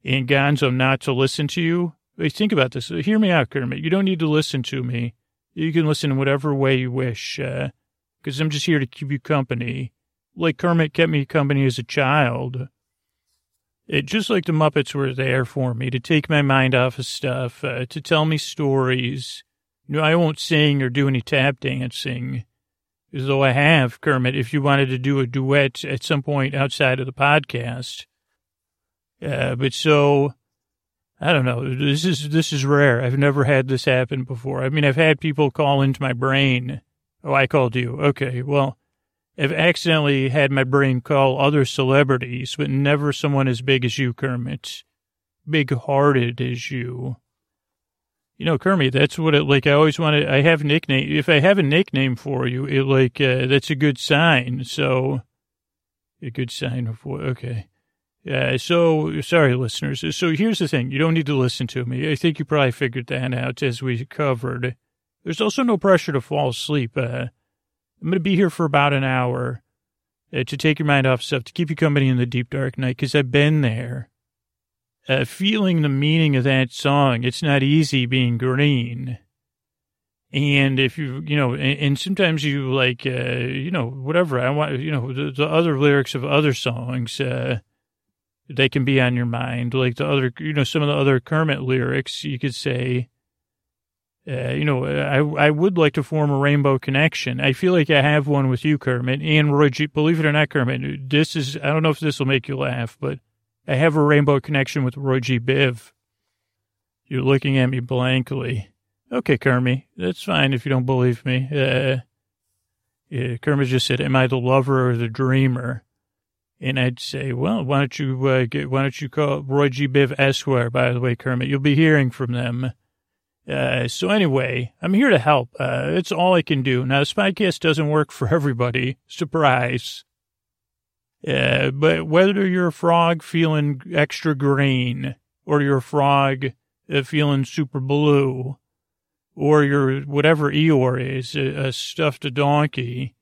and Gonzo not to listen to you. Wait, think about this. Hear me out, Kermit. You don't need to listen to me. You can listen in whatever way you wish, because uh, I'm just here to keep you company. Like Kermit kept me company as a child. It just like the Muppets were there for me to take my mind off of stuff, uh, to tell me stories. No, I won't sing or do any tap dancing, as though I have, Kermit, if you wanted to do a duet at some point outside of the podcast. Uh, but so, I don't know, this is this is rare. I've never had this happen before. I mean, I've had people call into my brain. Oh, I called you. Okay, well, I've accidentally had my brain call other celebrities, but never someone as big as you, Kermit. Big-hearted as you. You know, Kermit, that's what it, like, I always wanted, I have nickname, if I have a nickname for you, it, like, uh, that's a good sign, so, a good sign for, okay. Uh, so, sorry, listeners, so here's the thing, you don't need to listen to me, I think you probably figured that out as we covered. There's also no pressure to fall asleep. uh, I'm going to be here for about an hour uh, to take your mind off stuff, to keep you company in the deep dark night, because I've been there. Uh, feeling the meaning of that song, it's not easy being green. And if you, you know, and, and sometimes you like, uh, you know, whatever I want, you know, the, the other lyrics of other songs, uh, they can be on your mind. Like the other, you know, some of the other Kermit lyrics, you could say, uh, you know, I, I would like to form a rainbow connection. I feel like I have one with you, Kermit, and Roy G. Believe it or not, Kermit, this is, I don't know if this will make you laugh, but I have a rainbow connection with Roy G. Biv. You're looking at me blankly. Okay, Kermit, that's fine if you don't believe me. Uh, yeah, Kermit just said, am I the lover or the dreamer? And I'd say, well, why don't you uh, get, why don't you call Roy G. Biv Esquire, by the way, Kermit? You'll be hearing from them. Uh, so anyway, I'm here to help. Uh, it's all I can do. Now, this podcast doesn't work for everybody. Surprise. Uh, but whether you're a frog feeling extra green, or you're a frog uh, feeling super blue, or you're whatever Eeyore is, a, a stuffed donkey,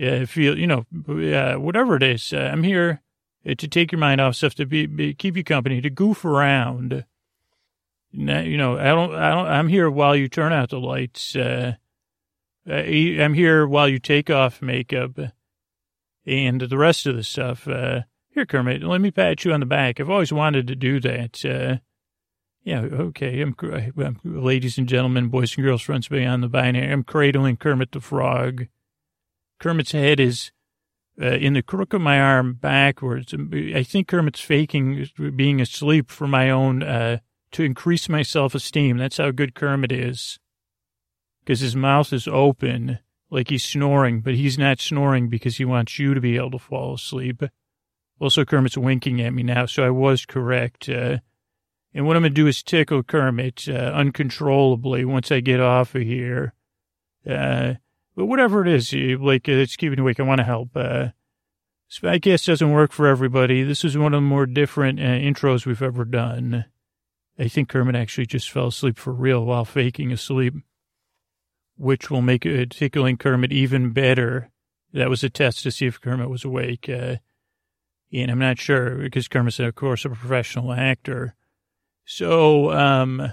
uh, feel, you know, uh, whatever it is, uh, I'm here uh, to take your mind off stuff, to be, be, keep you company, to goof around. Now, you know, I don't, I don't, I'm here while you turn out the lights. Uh, I'm here while you take off makeup. And the rest of the stuff. Uh, here, Kermit, let me pat you on the back. I've always wanted to do that. Uh, yeah, okay. I'm, I'm, ladies and gentlemen, boys and girls, friends beyond the binary, I'm cradling Kermit the Frog. Kermit's head is uh, in the crook of my arm backwards. I think Kermit's faking being asleep for my own, uh, to increase my self-esteem. That's how good Kermit is. Because his mouth is open. Like he's snoring, but he's not snoring because he wants you to be able to fall asleep. Also, Kermit's winking at me now, so I was correct. Uh, and what I'm going to do is tickle Kermit uh, uncontrollably once I get off of here. Uh, but whatever it is, like, it's keeping awake. I want to help. Uh, Spycast doesn't work for everybody. This is one of the more different uh, intros we've ever done. I think Kermit actually just fell asleep for real while faking asleep, which will make uh, tickling Kermit even better. That was a test to see if Kermit was awake. Uh, and I'm not sure, because Kermit's, of course, a professional actor. So, um,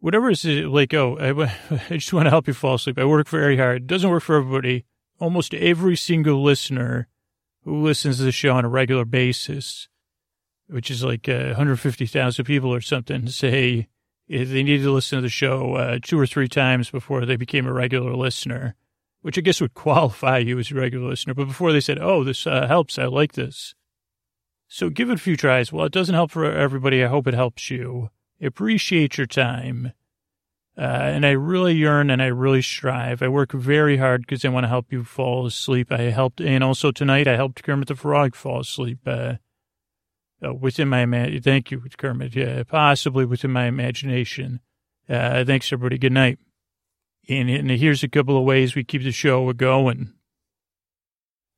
whatever it is, like, oh, I, I just want to help you fall asleep. I work very hard. It doesn't work for everybody. Almost every single listener who listens to the show on a regular basis, which is like uh, one hundred fifty thousand people or something, say, they needed to listen to the show uh, two or three times before they became a regular listener, which I guess would qualify you as a regular listener. But before they said, oh, this uh, helps, I like this. So give it a few tries. Well, it doesn't help for everybody. I hope it helps you. I appreciate your time. Uh, and I really yearn and I really strive. I work very hard because I want to help you fall asleep. I helped, and also tonight I helped Kermit the Frog fall asleep. Uh, uh, within my imagination. Thank you, Kermit. Yeah, possibly within my imagination. Uh, thanks, everybody. Good night. And, and here's a couple of ways we keep the show going.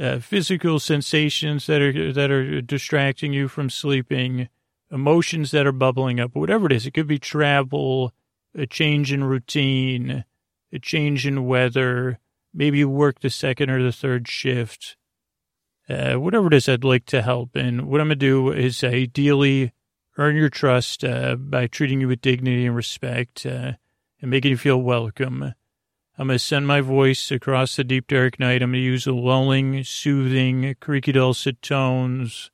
uh, physical sensations that are that are distracting you from sleeping, emotions that are bubbling up, whatever it is. It could be travel, a change in routine, a change in weather, maybe you work the second or the third shift. Uh, whatever it is, I'd like to help. And what I'm going to do is ideally earn your trust uh, by treating you with dignity and respect uh, and making you feel welcome. I'm going to send my voice across the deep, dark night. I'm going to use lulling, soothing, creaky, dulcet tones.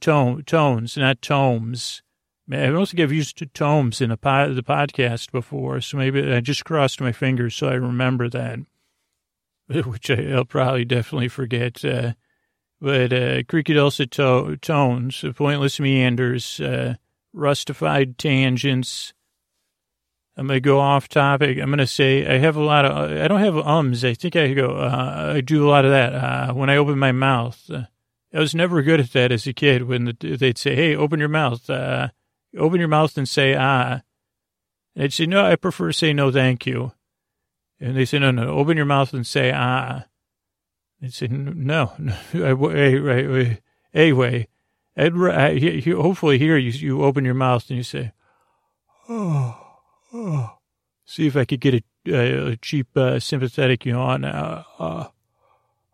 Tone, tones, not tomes. I don't think I've used tomes in the, pod, the podcast before, so maybe I just crossed my fingers so I remember that, which I'll probably definitely forget. Uh, but uh, creaky dulcet to- tones, pointless meanders, uh, rustified tangents. I'm going to go off topic. I'm going to say I have a lot of, I don't have ums. I think I go, uh, I do a lot of that uh, when I open my mouth. Uh, I was never good at that as a kid when the, they'd say, hey, open your mouth. Uh, open your mouth and say, ah. And I'd say, no, I prefer to say no, thank you. And they say, no, no, open your mouth and say, ah. I'd say, no, no. I, anyway, I'd, I, hopefully here you, you open your mouth and you say, oh, oh. See if I could get a, a cheap uh, sympathetic yawn uh, uh,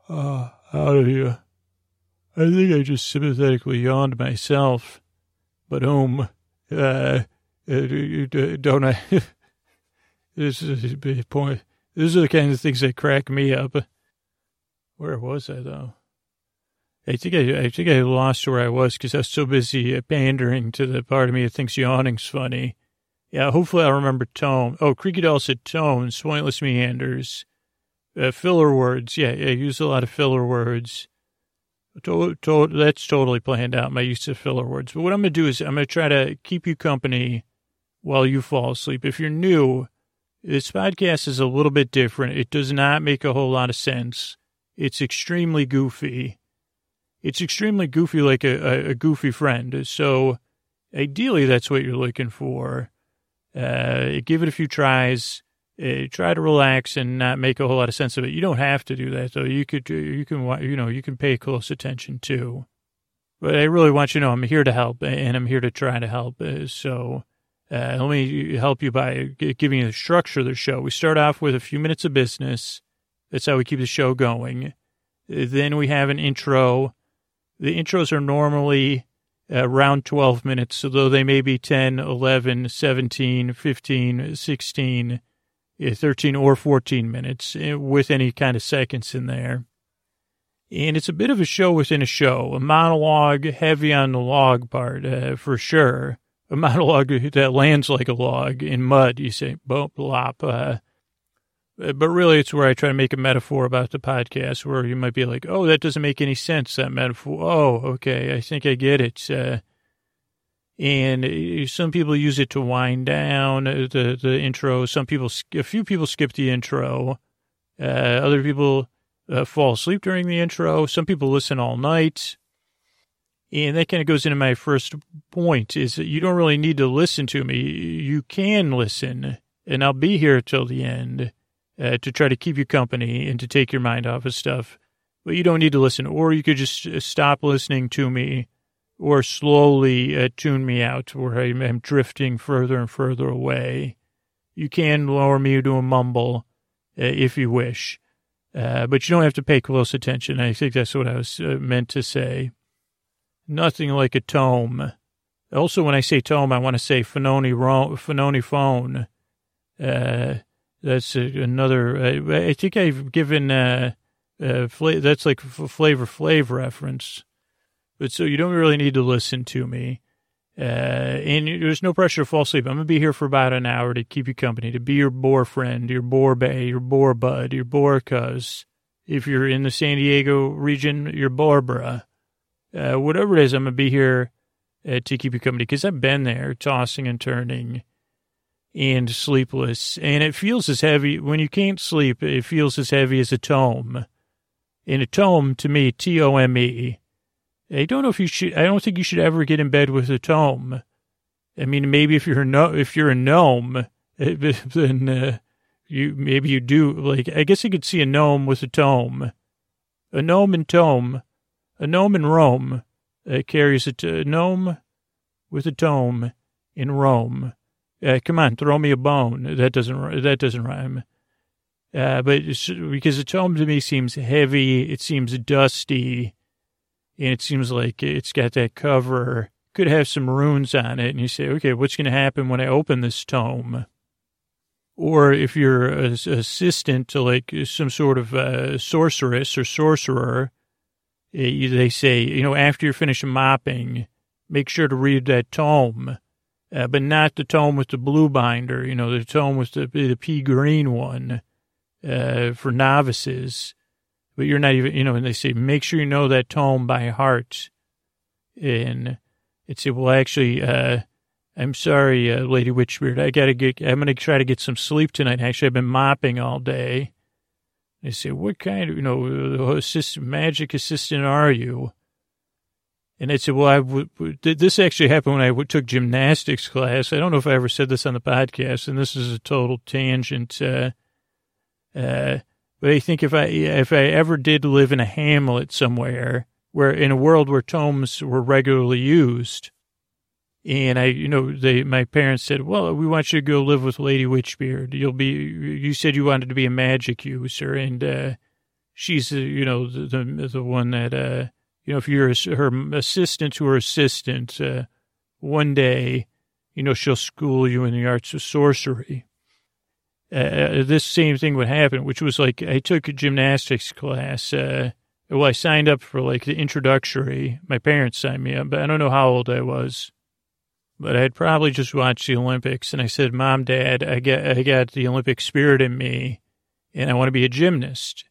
uh, out of you. I think I just sympathetically yawned myself, but um, uh, don't I? This is a big point. These are the kind of things that crack me up. Where was I though? I think I, I think I lost where I was because I was so busy pandering to the part of me that thinks yawning's funny. Yeah, hopefully I'll remember tone. Oh, creaky dulcet tones, pointless meanders, uh, filler words. Yeah, yeah, I use a lot of filler words. To, to, that's totally planned out, my use of filler words. But what I'm going to do is I'm going to try to keep you company while you fall asleep. If you're new, this podcast is a little bit different. It does not make a whole lot of sense. It's extremely goofy. It's extremely goofy like a, a, a goofy friend. So ideally, that's what you're looking for. Uh, give it a few tries. Uh, try to relax and not make a whole lot of sense of it. You don't have to do that, though. You could, you can, you know, you can pay close attention too. But I really want you to know I'm here to help, and I'm here to try to help. Uh, so uh, let me help you by giving you the structure of the show. We start off with a few minutes of business. That's how we keep the show going. Uh, then we have an intro. The intros are normally uh, around twelve minutes, although they may be ten, eleven, seventeen, fifteen, sixteen. thirteen or fourteen minutes with any kind of seconds in there. And it's a bit of a show within a show, a monologue heavy on the log part, uh, for sure. A monologue that lands like a log in mud, you say, bump, lop. Uh, but really, it's where I try to make a metaphor about the podcast where you might be like, oh, that doesn't make any sense, that metaphor. Oh, okay, I think I get it. Uh, And some people use it to wind down the, the intro. Some people, a few people skip the intro. Uh, other people uh, fall asleep during the intro. Some people listen all night. And that kind of goes into my first point is that you don't really need to listen to me. You can listen, and I'll be here till the end uh, to try to keep you company and to take your mind off of stuff. But you don't need to listen, or you could just stop listening to me. or slowly uh, tune me out where I am drifting further and further away. You can lower me to a mumble uh, if you wish, uh, but you don't have to pay close attention. I think that's what I was uh, meant to say. Nothing like a tome. Also, when I say tome, I want to say Fanoni, ro- Fanoni phone. Uh, that's uh, another, uh, I think I've given, uh, uh, fla- that's like f- Flavor Flav reference. But so you don't really need to listen to me. Uh, and there's no pressure to fall asleep. I'm going to be here for about an hour to keep you company, to be your boar friend, your boar bay, your boar bud, your boar cuz. If you're in the San Diego region, your Barbara. Uh, whatever it is, I'm going to be here uh, to keep you company because I've been there tossing and turning and sleepless. And it feels as heavy. When you can't sleep, it feels as heavy as a tome. And a tome, to me, T O M E, I don't know if you should, I don't think you should ever get in bed with a tome. I mean, maybe if you're a, no, if you're a gnome, then uh, you maybe you do. Like, I guess I could see a gnome with a tome. A gnome and tome. A gnome in Rome uh, carries a, t- a gnome with a tome in Rome. Uh, come on, throw me a bone. That doesn't, that doesn't rhyme. Uh, but it's, because a tome to me seems heavy, it seems dusty. And it seems like it's got that cover, could have some runes on it. And you say, okay, what's going to happen when I open this tome? Or if you're an assistant to like some sort of uh, sorceress or sorcerer, it, they say, you know, after you're finished mopping, make sure to read that tome, uh, but not the tome with the blue binder, you know, the tome with the, the pea green one uh, for novices. But you're not even, you know, and they say, make sure you know that tome by heart. And it said, well, actually, uh, I'm sorry, uh, Lady Witchbeard. I got to get, I'm going to try to get some sleep tonight. Actually, I've been mopping all day. They say, what kind of, you know, assist, magic assistant are you? And I said, well, I w- w- this actually happened when I w- took gymnastics class. I don't know if I ever said this on the podcast, and this is a total tangent. Uh, uh, But I think if I if I ever did live in a hamlet somewhere, where in a world where tomes were regularly used, and I, you know, they, my parents said, well, we want you to go live with Lady Witchbeard. You'll be, you said you wanted to be a magic user, and uh, she's, you know, the, the the one that, uh, you know, if you're her assistant to her assistant, uh, one day, you know, she'll school you in the arts of sorcery. Uh, this same thing would happen, which was like, I took a gymnastics class. Uh, well, I signed up for like the introductory. My parents signed me up, but I don't know how old I was, but I had probably just watched the Olympics. And I said, Mom, Dad, I got, I got the Olympic spirit in me and I want to be a gymnast.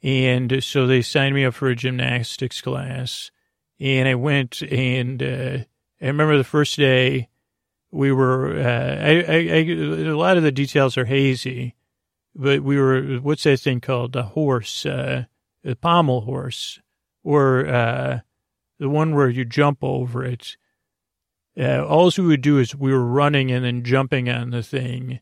And so they signed me up for a gymnastics class and I went and, uh, I remember the first day. We were, uh, I, I, I, a lot of the details are hazy, but we were, what's that thing called? The horse, uh, the pommel horse, or, uh, the one where you jump over it. Uh, all we would do is we were running and then jumping on the thing.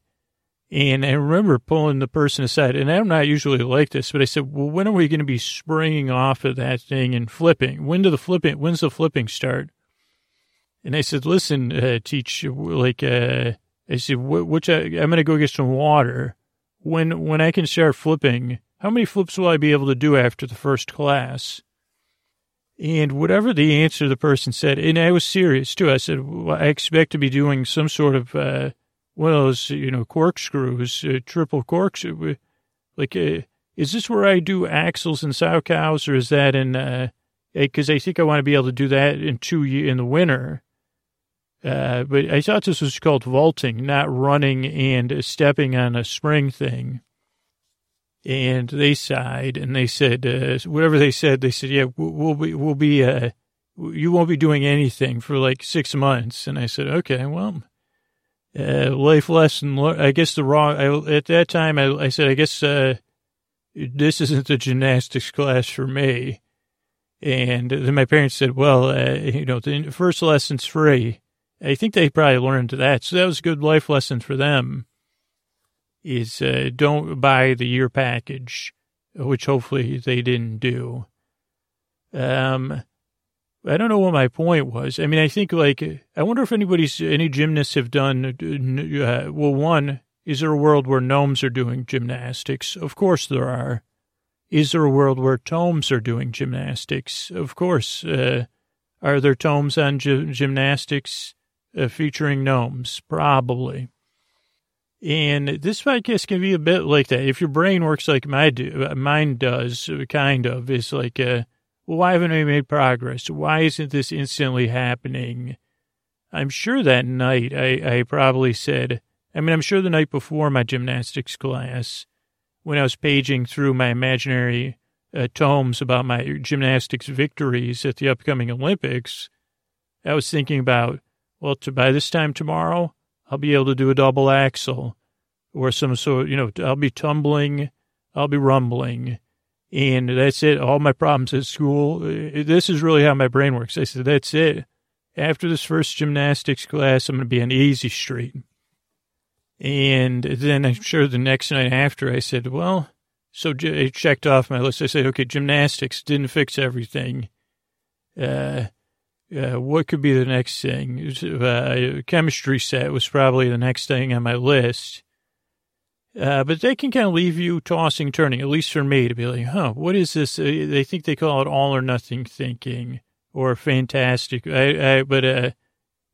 And I remember pulling the person aside, and I'm not usually like this, but I said, well, when are we going to be springing off of that thing and flipping? When do the flipping, when's the flipping start? And I said, listen, uh, teach, like, uh, I said, what, which I, I'm going to go get some water. When when I can start flipping, how many flips will I be able to do after the first class? And whatever the answer the person said, and I was serious, too. I said, well, I expect to be doing some sort of uh, one of those, you know, corkscrews, uh, triple corkscrew. Like, uh, is this where I do axles and sow cows, or is that in, uh, because I think I want to be able to do that in two in the winter. Uh, but I thought this was called vaulting, not running and stepping on a spring thing. And they sighed and they said, uh, whatever they said, they said, yeah, we'll be, we'll be, uh, you won't be doing anything for like six months. And I said, okay, well, uh, life lesson. I guess the wrong, I, at that time, I, I said, I guess, uh, this isn't the gymnastics class for me. And then my parents said, well, uh, you know, the first lesson's free. I think they probably learned that. So that was a good life lesson for them is uh, don't buy the year package, which hopefully they didn't do. Um, I don't know what my point was. I mean, I think, like, I wonder if anybody's, any gymnasts have done, uh, well, one, is there a world where gnomes are doing gymnastics? Of course there are. Is there a world where tomes are doing gymnastics? Of course. Uh, are there tomes on gy- gymnastics uh, featuring gnomes? Probably. And this podcast can be a bit like that. If your brain works like my do, mine does, kind of, it's like, uh, well, why haven't I made progress? Why isn't this instantly happening? I'm sure that night I, I probably said, I mean, I'm sure the night before my gymnastics class, when I was paging through my imaginary uh, tomes about my gymnastics victories at the upcoming Olympics, I was thinking about, well, to, by this time tomorrow, I'll be able to do a double axel or some sort, you know, I'll be tumbling, I'll be rumbling. And that's it. All my problems at school. This is really how my brain works. I said, that's it. After this first gymnastics class, I'm going to be on easy street. And then I'm sure the next night after I said, well, so I checked off my list. I said, okay, gymnastics didn't fix everything. Uh, Uh, what could be the next thing? Uh, chemistry set was probably the next thing on my list. Uh, but they can kind of leave you tossing, turning, at least for me, to be like, huh, what is this? Uh, they think they call it all or nothing thinking or fantastic. I, I, but uh,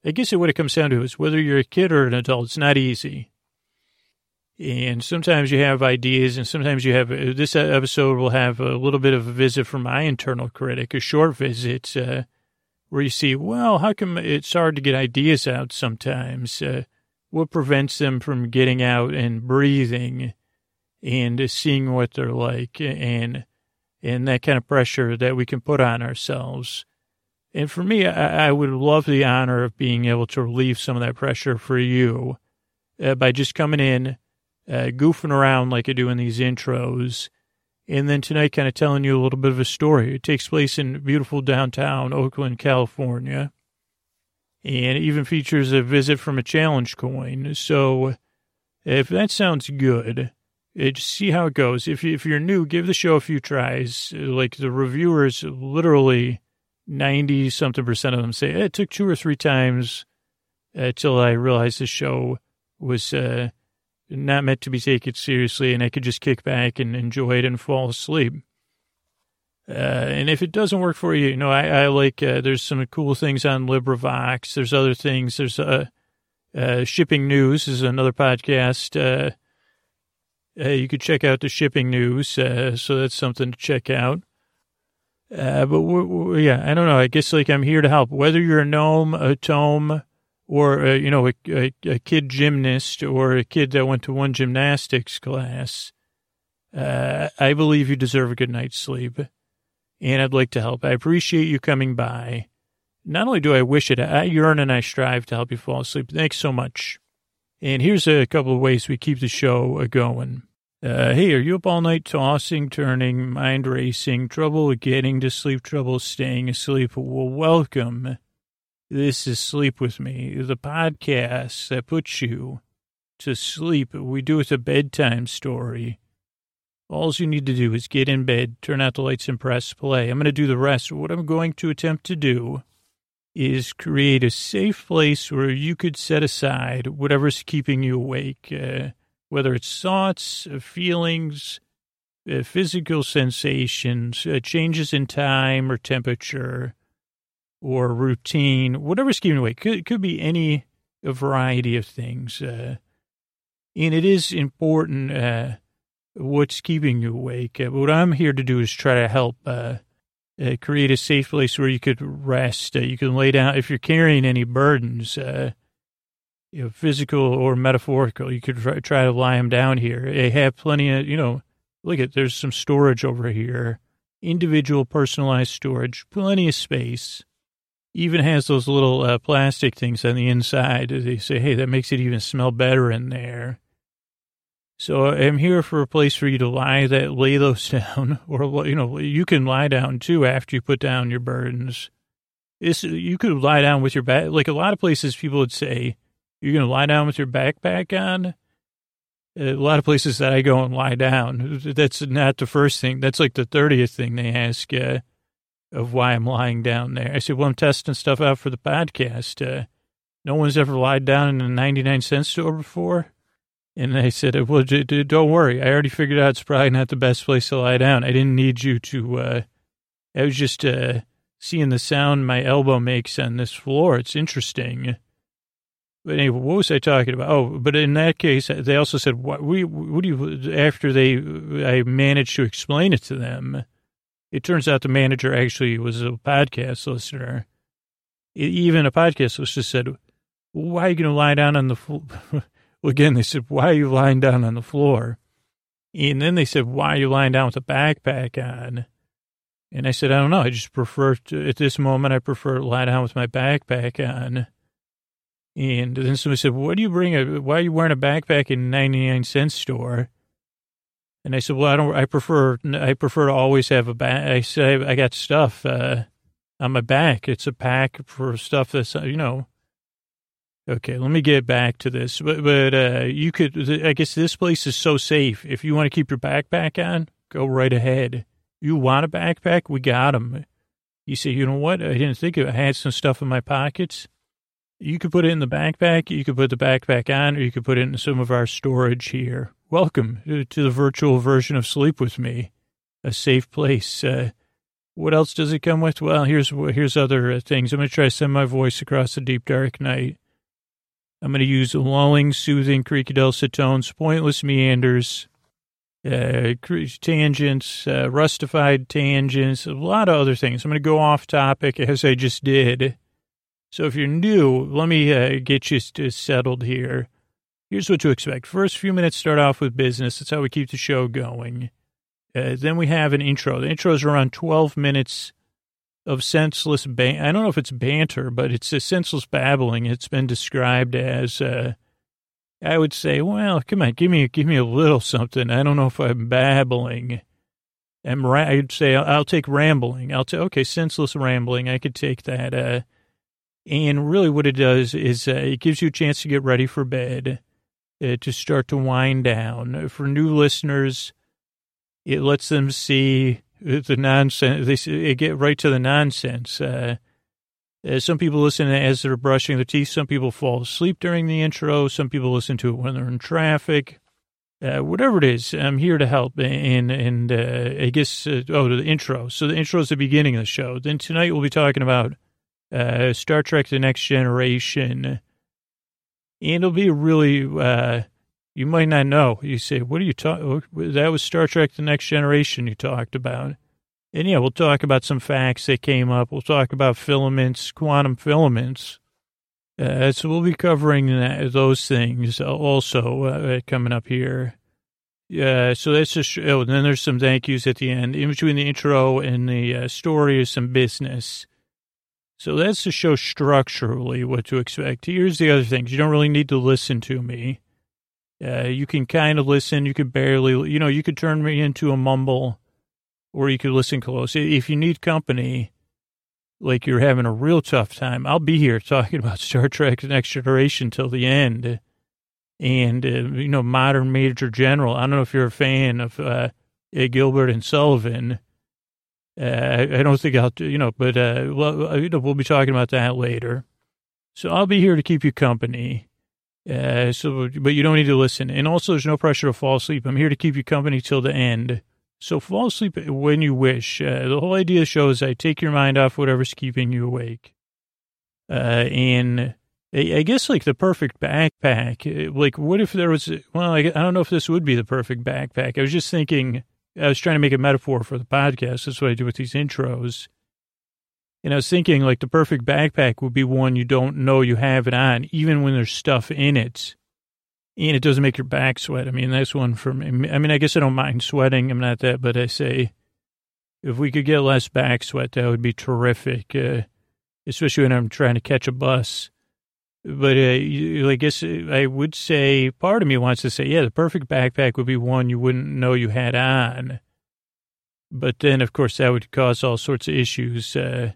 I guess what it comes down to is whether you're a kid or an adult, it's not easy. And sometimes you have ideas, and sometimes you have, this episode will have a little bit of a visit from my internal critic, a short visit, uh, where you see, well, how come it's hard to get ideas out sometimes? Uh, what prevents them from getting out and breathing and seeing what they're like, and and that kind of pressure that we can put on ourselves? And for me, I, I would love the honor of being able to relieve some of that pressure for you uh, by just coming in, uh, goofing around like I do in these intros, and then tonight kind of telling you a little bit of a story. It takes place in beautiful downtown Oakland, California, and even features a visit from a challenge coin. So if that sounds good, it, see how it goes. If, if you're new, give the show a few tries. Like the reviewers, literally ninety-something percent of them say, it took two or three times uh, till I realized the show was... Uh, not meant to be taken seriously, and I could just kick back and enjoy it and fall asleep. Uh, and if it doesn't work for you, you know, I, I like, uh, there's some cool things on LibriVox. There's other things. There's uh, uh, Shipping News is another podcast. Uh, uh, you could check out the Shipping News. Uh, so that's something to check out. Uh, but w- w- yeah, I don't know. I guess like I'm here to help. Whether you're a gnome, a tome, or, uh, you know, a, a, a kid gymnast or a kid that went to one gymnastics class, uh, I believe you deserve a good night's sleep, and I'd like to help. I appreciate you coming by. Not only do I wish it, I yearn and I strive to help you fall asleep. Thanks so much. And here's a couple of ways we keep the show going. Uh, hey, are you up all night tossing, turning, mind racing, trouble getting to sleep, trouble staying asleep? Well, welcome. This is Sleep With Me, the podcast that puts you to sleep. We do it a bedtime story. All you need to do is get in bed, turn out the lights, and press play. I'm going to do the rest. What I'm going to attempt to do is create a safe place where you could set aside whatever's keeping you awake, uh, whether it's thoughts, feelings, uh, physical sensations, uh, changes in time or temperature, or routine, whatever's keeping awake. Could, could be any variety of things. Uh, and it is important uh, what's keeping you awake. Uh, what I'm here to do is try to help uh, uh, create a safe place where you could rest. Uh, you can lay down, if you're carrying any burdens, uh, you know, physical or metaphorical, you could try, try to lie them down here. I have plenty of, you know, look at, there's some storage over here. Individual personalized storage, plenty of space. Even has those little uh, plastic things on the inside. They say, hey, that makes it even smell better in there. So I'm here for a place for you to lie that, lay those down, or, you know, you can lie down too after you put down your burdens. It's, you could lie down with your back. Like a lot of places people would say, you're going to lie down with your backpack on. A lot of places that I go and lie down, that's not the first thing. That's like the thirtieth thing they ask you. of why I'm lying down there. I said, well, I'm testing stuff out for the podcast. Uh, no one's ever lied down in a ninety-nine cent store before. And I said, well, d- d- don't worry. I already figured out it's probably not the best place to lie down. I didn't need you to, uh, I was just uh, seeing the sound my elbow makes on this floor. It's interesting. But anyway, what was I talking about? Oh, but in that case, they also said, what, we, what do you, after they, I managed to explain it to them. It turns out the manager actually was a podcast listener. It, even a podcast listener said, why are you going to lie down on the floor? Well, again, they said, why are you lying down on the floor? And then they said, why are you lying down with a backpack on? And I said, I don't know. I just prefer to, at this moment, I prefer to lie down with my backpack on. And then somebody said, what do you bring? A, why are you wearing a backpack in a ninety-nine cent store? And I said, well, I don't, I prefer, I prefer to always have a bag. I said, I got stuff, uh, on my back. It's a pack for stuff that's, you know, okay, let me get back to this. But, but, uh, you could, I guess this place is so safe. If you want to keep your backpack on, go right ahead. You want a backpack? We got them. You say, you know what? I didn't think of it. I had some stuff in my pockets. You could put it in the backpack, you could put the backpack on, or you could put it in some of our storage here. Welcome to the virtual version of Sleep With Me, a safe place. Uh, what else does it come with? Well, here's here's other things. I'm going to try to send my voice across the deep, dark night. I'm going to use lulling, soothing, creaky, dulcet tones, pointless meanders, uh, tangents, uh, rustified tangents, a lot of other things. I'm going to go off topic as I just did. So if you're new, let me uh, get you st- settled here. Here's what to expect. First few minutes start off with business. That's how we keep the show going. Uh, then we have an intro. The intro is around twelve minutes of senseless ban. I don't know if it's banter, but it's a senseless babbling. It's been described as, uh, I would say, well, come on, give me give me a little something. I don't know if I'm babbling. I'm ra- I'd say I'll, I'll take rambling. I'll take, okay, senseless rambling. I could take that. Uh, And really what it does is uh, it gives you a chance to get ready for bed, uh, to start to wind down. For new listeners, it lets them see the nonsense. They see, it get right to the nonsense. Uh, uh, some people listen as they're brushing their teeth. Some people fall asleep during the intro. Some people listen to it when they're in traffic. Uh, whatever it is, I'm here to help. And, and uh, I guess, uh, oh, the intro. So the intro is the beginning of the show. Then tonight we'll be talking about Uh, Star Trek: The Next Generation, and it'll be really, uh, you might not know. You say, what are you talking, that was Star Trek: The Next Generation you talked about. And yeah, we'll talk about some facts that came up. We'll talk about filaments, quantum filaments. Uh, so we'll be covering that, those things also uh, coming up here. Uh, so that's just, oh, and then there's some thank yous at the end. In between the intro and the uh, story is some business. So that's the show structurally, what to expect. Here's the other things. You don't really need to listen to me. Uh, you can kind of listen. You could barely, you know, you could turn me into a mumble, or you could listen close. If you need company, like you're having a real tough time, I'll be here talking about Star Trek: The Next Generation till the end. And, uh, you know, modern Major General. I don't know if you're a fan of uh, Gilbert and Sullivan. Uh, I don't think I'll, you know, but uh, well, you know, we'll be talking about that later. So I'll be here to keep you company. Uh, so, but you don't need to listen. And also, there's no pressure to fall asleep. I'm here to keep you company till the end. So fall asleep when you wish. Uh, the whole idea of the show is I take your mind off whatever's keeping you awake. Uh, and I, I guess like the perfect backpack. Like, what if there was? Well, I, I don't know if this would be the perfect backpack. I was just thinking. I was trying to make a metaphor for the podcast. That's what I do with these intros. And I was thinking, like, the perfect backpack would be one you don't know you have it on, even when there's stuff in it. And it doesn't make your back sweat. I mean, that's one for me. I mean, I guess I don't mind sweating. I'm not that, but I say if we could get less back sweat, that would be terrific, uh, especially when I'm trying to catch a bus. But uh, I guess I would say part of me wants to say, yeah, the perfect backpack would be one you wouldn't know you had on. But then, of course, that would cause all sorts of issues. Because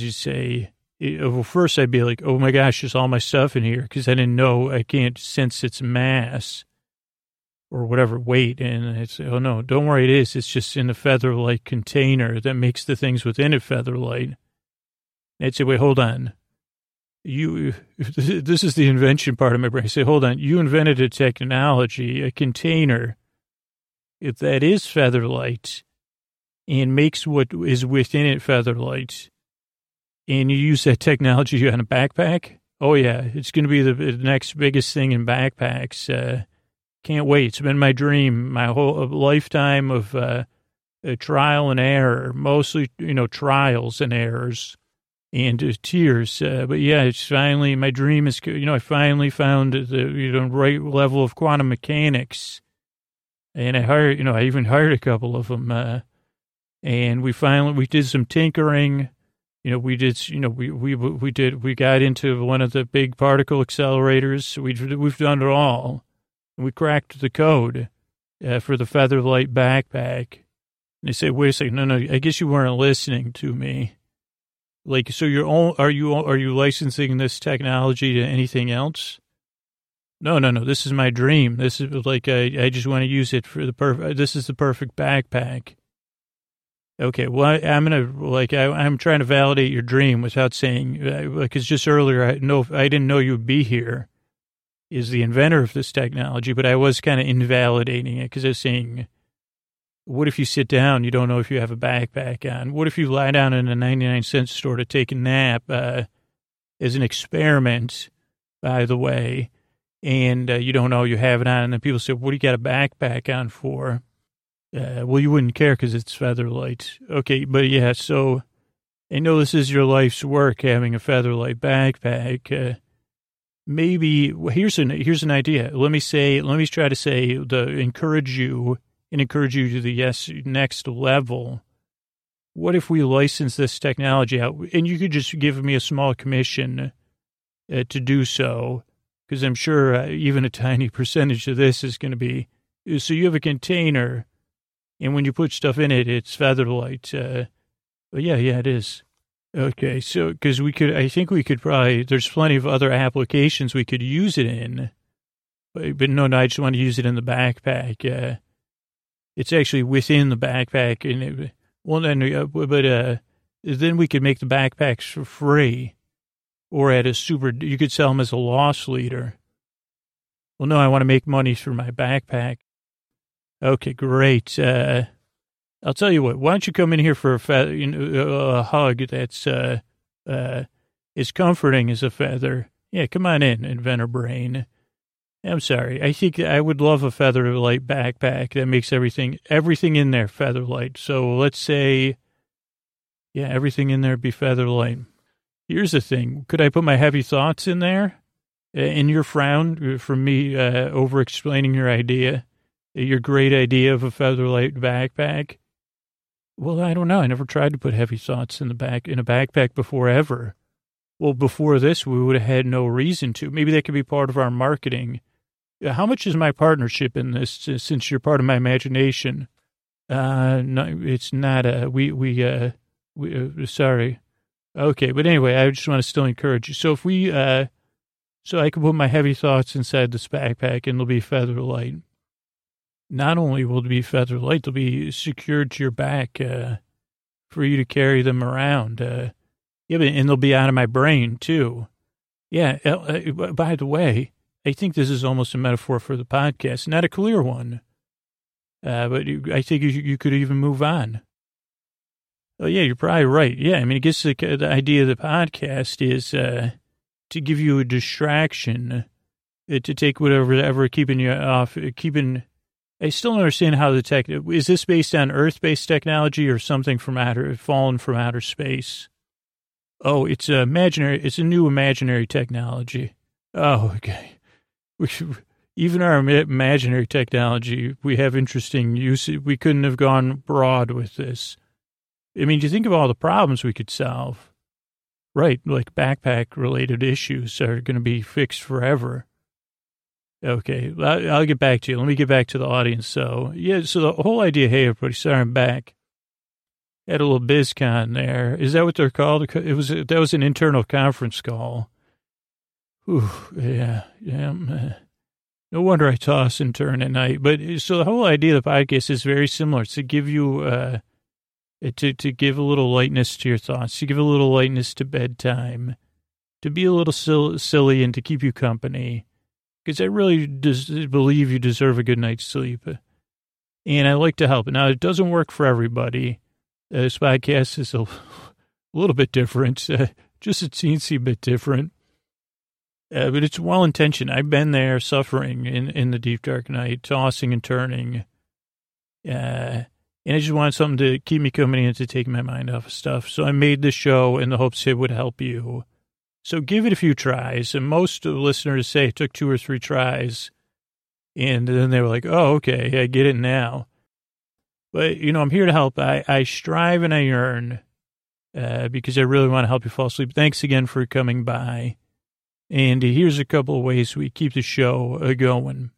uh, you say, well, first I'd be like, oh, my gosh, there's all my stuff in here because I didn't know, I can't sense its mass. or whatever weight, and it's, oh no, don't worry, it is. It's just in the featherlight container that makes the things within it featherlight. And I'd say, wait, hold on. You, this is the invention part of my brain. I say, hold on, you invented a technology, a container, if that is featherlight, and makes what is within it featherlight, and you use that technology on a backpack. Oh yeah, it's going to be the, the next biggest thing in backpacks. Uh, can't wait. It's been my dream, my whole lifetime of uh, a trial and error, mostly, you know, trials and errors. And uh, tears, uh, but yeah, it's finally, my dream is, you know, I finally found the, you know, right level of quantum mechanics, and I hired, you know, I even hired a couple of them, uh, and we finally, we did some tinkering, you know, we did, you know, we, we, we did, we got into one of the big particle accelerators, we, we've done it all, and we cracked the code uh, for the Featherlight backpack, and they say, wait a second, no, no, I guess you weren't listening to me. Like, so you're all, are you, are you licensing this technology to anything else? No, no, no. This is my dream. This is like, I, I just want to use it for the perfect, this is the perfect backpack. Okay. Well, I, I'm going to like, I, I'm trying to validate your dream without saying, like, it's just earlier. I know I didn't know you'd be here is the inventor of this technology, but I was kind of invalidating it because I was saying, what if you sit down? You don't know if you have a backpack on. What if you lie down in a ninety-nine cent store to take a nap uh, as an experiment, by the way, and uh, you don't know you have it on? And then people say, what do you got a backpack on for? Uh, well, you wouldn't care because it's Featherlight. Okay, but yeah, so I know this is your life's work, having a Featherlight backpack. Uh, maybe, well, here's an, here's an idea. Let me say, let me try to say, the encourage you, and encourage you to the yes next level. What if we license this technology out? And you could just give me a small commission uh, to do so, because I'm sure uh, even a tiny percentage of this is going to be. So you have a container, and when you put stuff in it, it's Featherlight. Uh, but yeah, yeah, it is. Okay, so because we could, I think we could probably, there's plenty of other applications we could use it in. But, but no, no, I just want to use it in the backpack. Uh, It's actually within the backpack, and it, well, then, uh, but uh, then we could make the backpacks for free, or at a super. You could sell them as a loss leader. Well, no, I want to make money for my backpack. Okay, great. Uh, I'll tell you what. Why don't you come in here for a feather, you know, a hug? That's uh, uh, as comforting as a feather. Yeah, come on in, inventor brain. I'm sorry. I think I would love a Featherlight backpack that makes everything, everything in there Featherlight. So let's say, yeah, everything in there be Featherlight. Here's the thing. Could I put my heavy thoughts in there? In your frown from me uh, over-explaining your idea, your great idea of a Featherlight backpack? Well, I don't know. I never tried to put heavy thoughts in the back in a backpack before ever. Well, before this, we would have had no reason to. Maybe that could be part of our marketing. How much is my partnership in this, uh, since you're part of my imagination? Uh, no, it's not a, we, we, uh, we, uh, sorry. Okay. But anyway, I just want to still encourage you. So if we, uh, so I can put my heavy thoughts inside this backpack and it'll be Featherlight. Not only will it be Featherlight, it'll be secured to your back, uh, for you to carry them around, uh, yeah, but, and they'll be out of my brain too. Yeah. Uh, by the way, I think this is almost a metaphor for the podcast, not a clear one, uh, but I think you, you could even move on. Oh yeah, you're probably right. Yeah, I mean, I guess the, the idea of the podcast is uh, to give you a distraction, uh, to take whatever ever keeping you off. Uh, keeping, I still don't understand how the tech is. This based on Earth-based technology or something from outer, fallen from outer space? Oh, it's a imaginary. It's a new imaginary technology. Oh, okay. We, even our imaginary technology, we have interesting use. We couldn't have gone broad with this. I mean, do you think of all the problems we could solve? Right, like backpack-related issues are going to be fixed forever. Okay, I'll, I'll get back to you. Let me get back to the audience. So, yeah, so the whole idea, hey, everybody, sorry I'm back. Had a little BizCon there. Is that what they're called? It was. That was an internal conference call. Ooh, yeah, yeah. No wonder I toss and turn at night. But so the whole idea of the podcast is very similar. It's to give you, uh, to, to give a little lightness to your thoughts, to give a little lightness to bedtime, to be a little sil- silly and to keep you company. Because I really des- believe you deserve a good night's sleep. And I like to help. Now, it doesn't work for everybody. Uh, this podcast is a, a little bit different, uh, just a teensy bit different. Uh, but it's well-intentioned. I've been there suffering in, in the deep, dark night, tossing and turning. Uh, and I just wanted something to keep me company and to take my mind off of stuff. So I made this show in the hopes it would help you. So give it a few tries. And most of the listeners say it took two or three tries. And then they were like, oh, okay, I get it now. But, you know, I'm here to help. I, I strive and I earn uh, because I really want to help you fall asleep. Thanks again for coming by. And here's a couple of ways we keep the show going.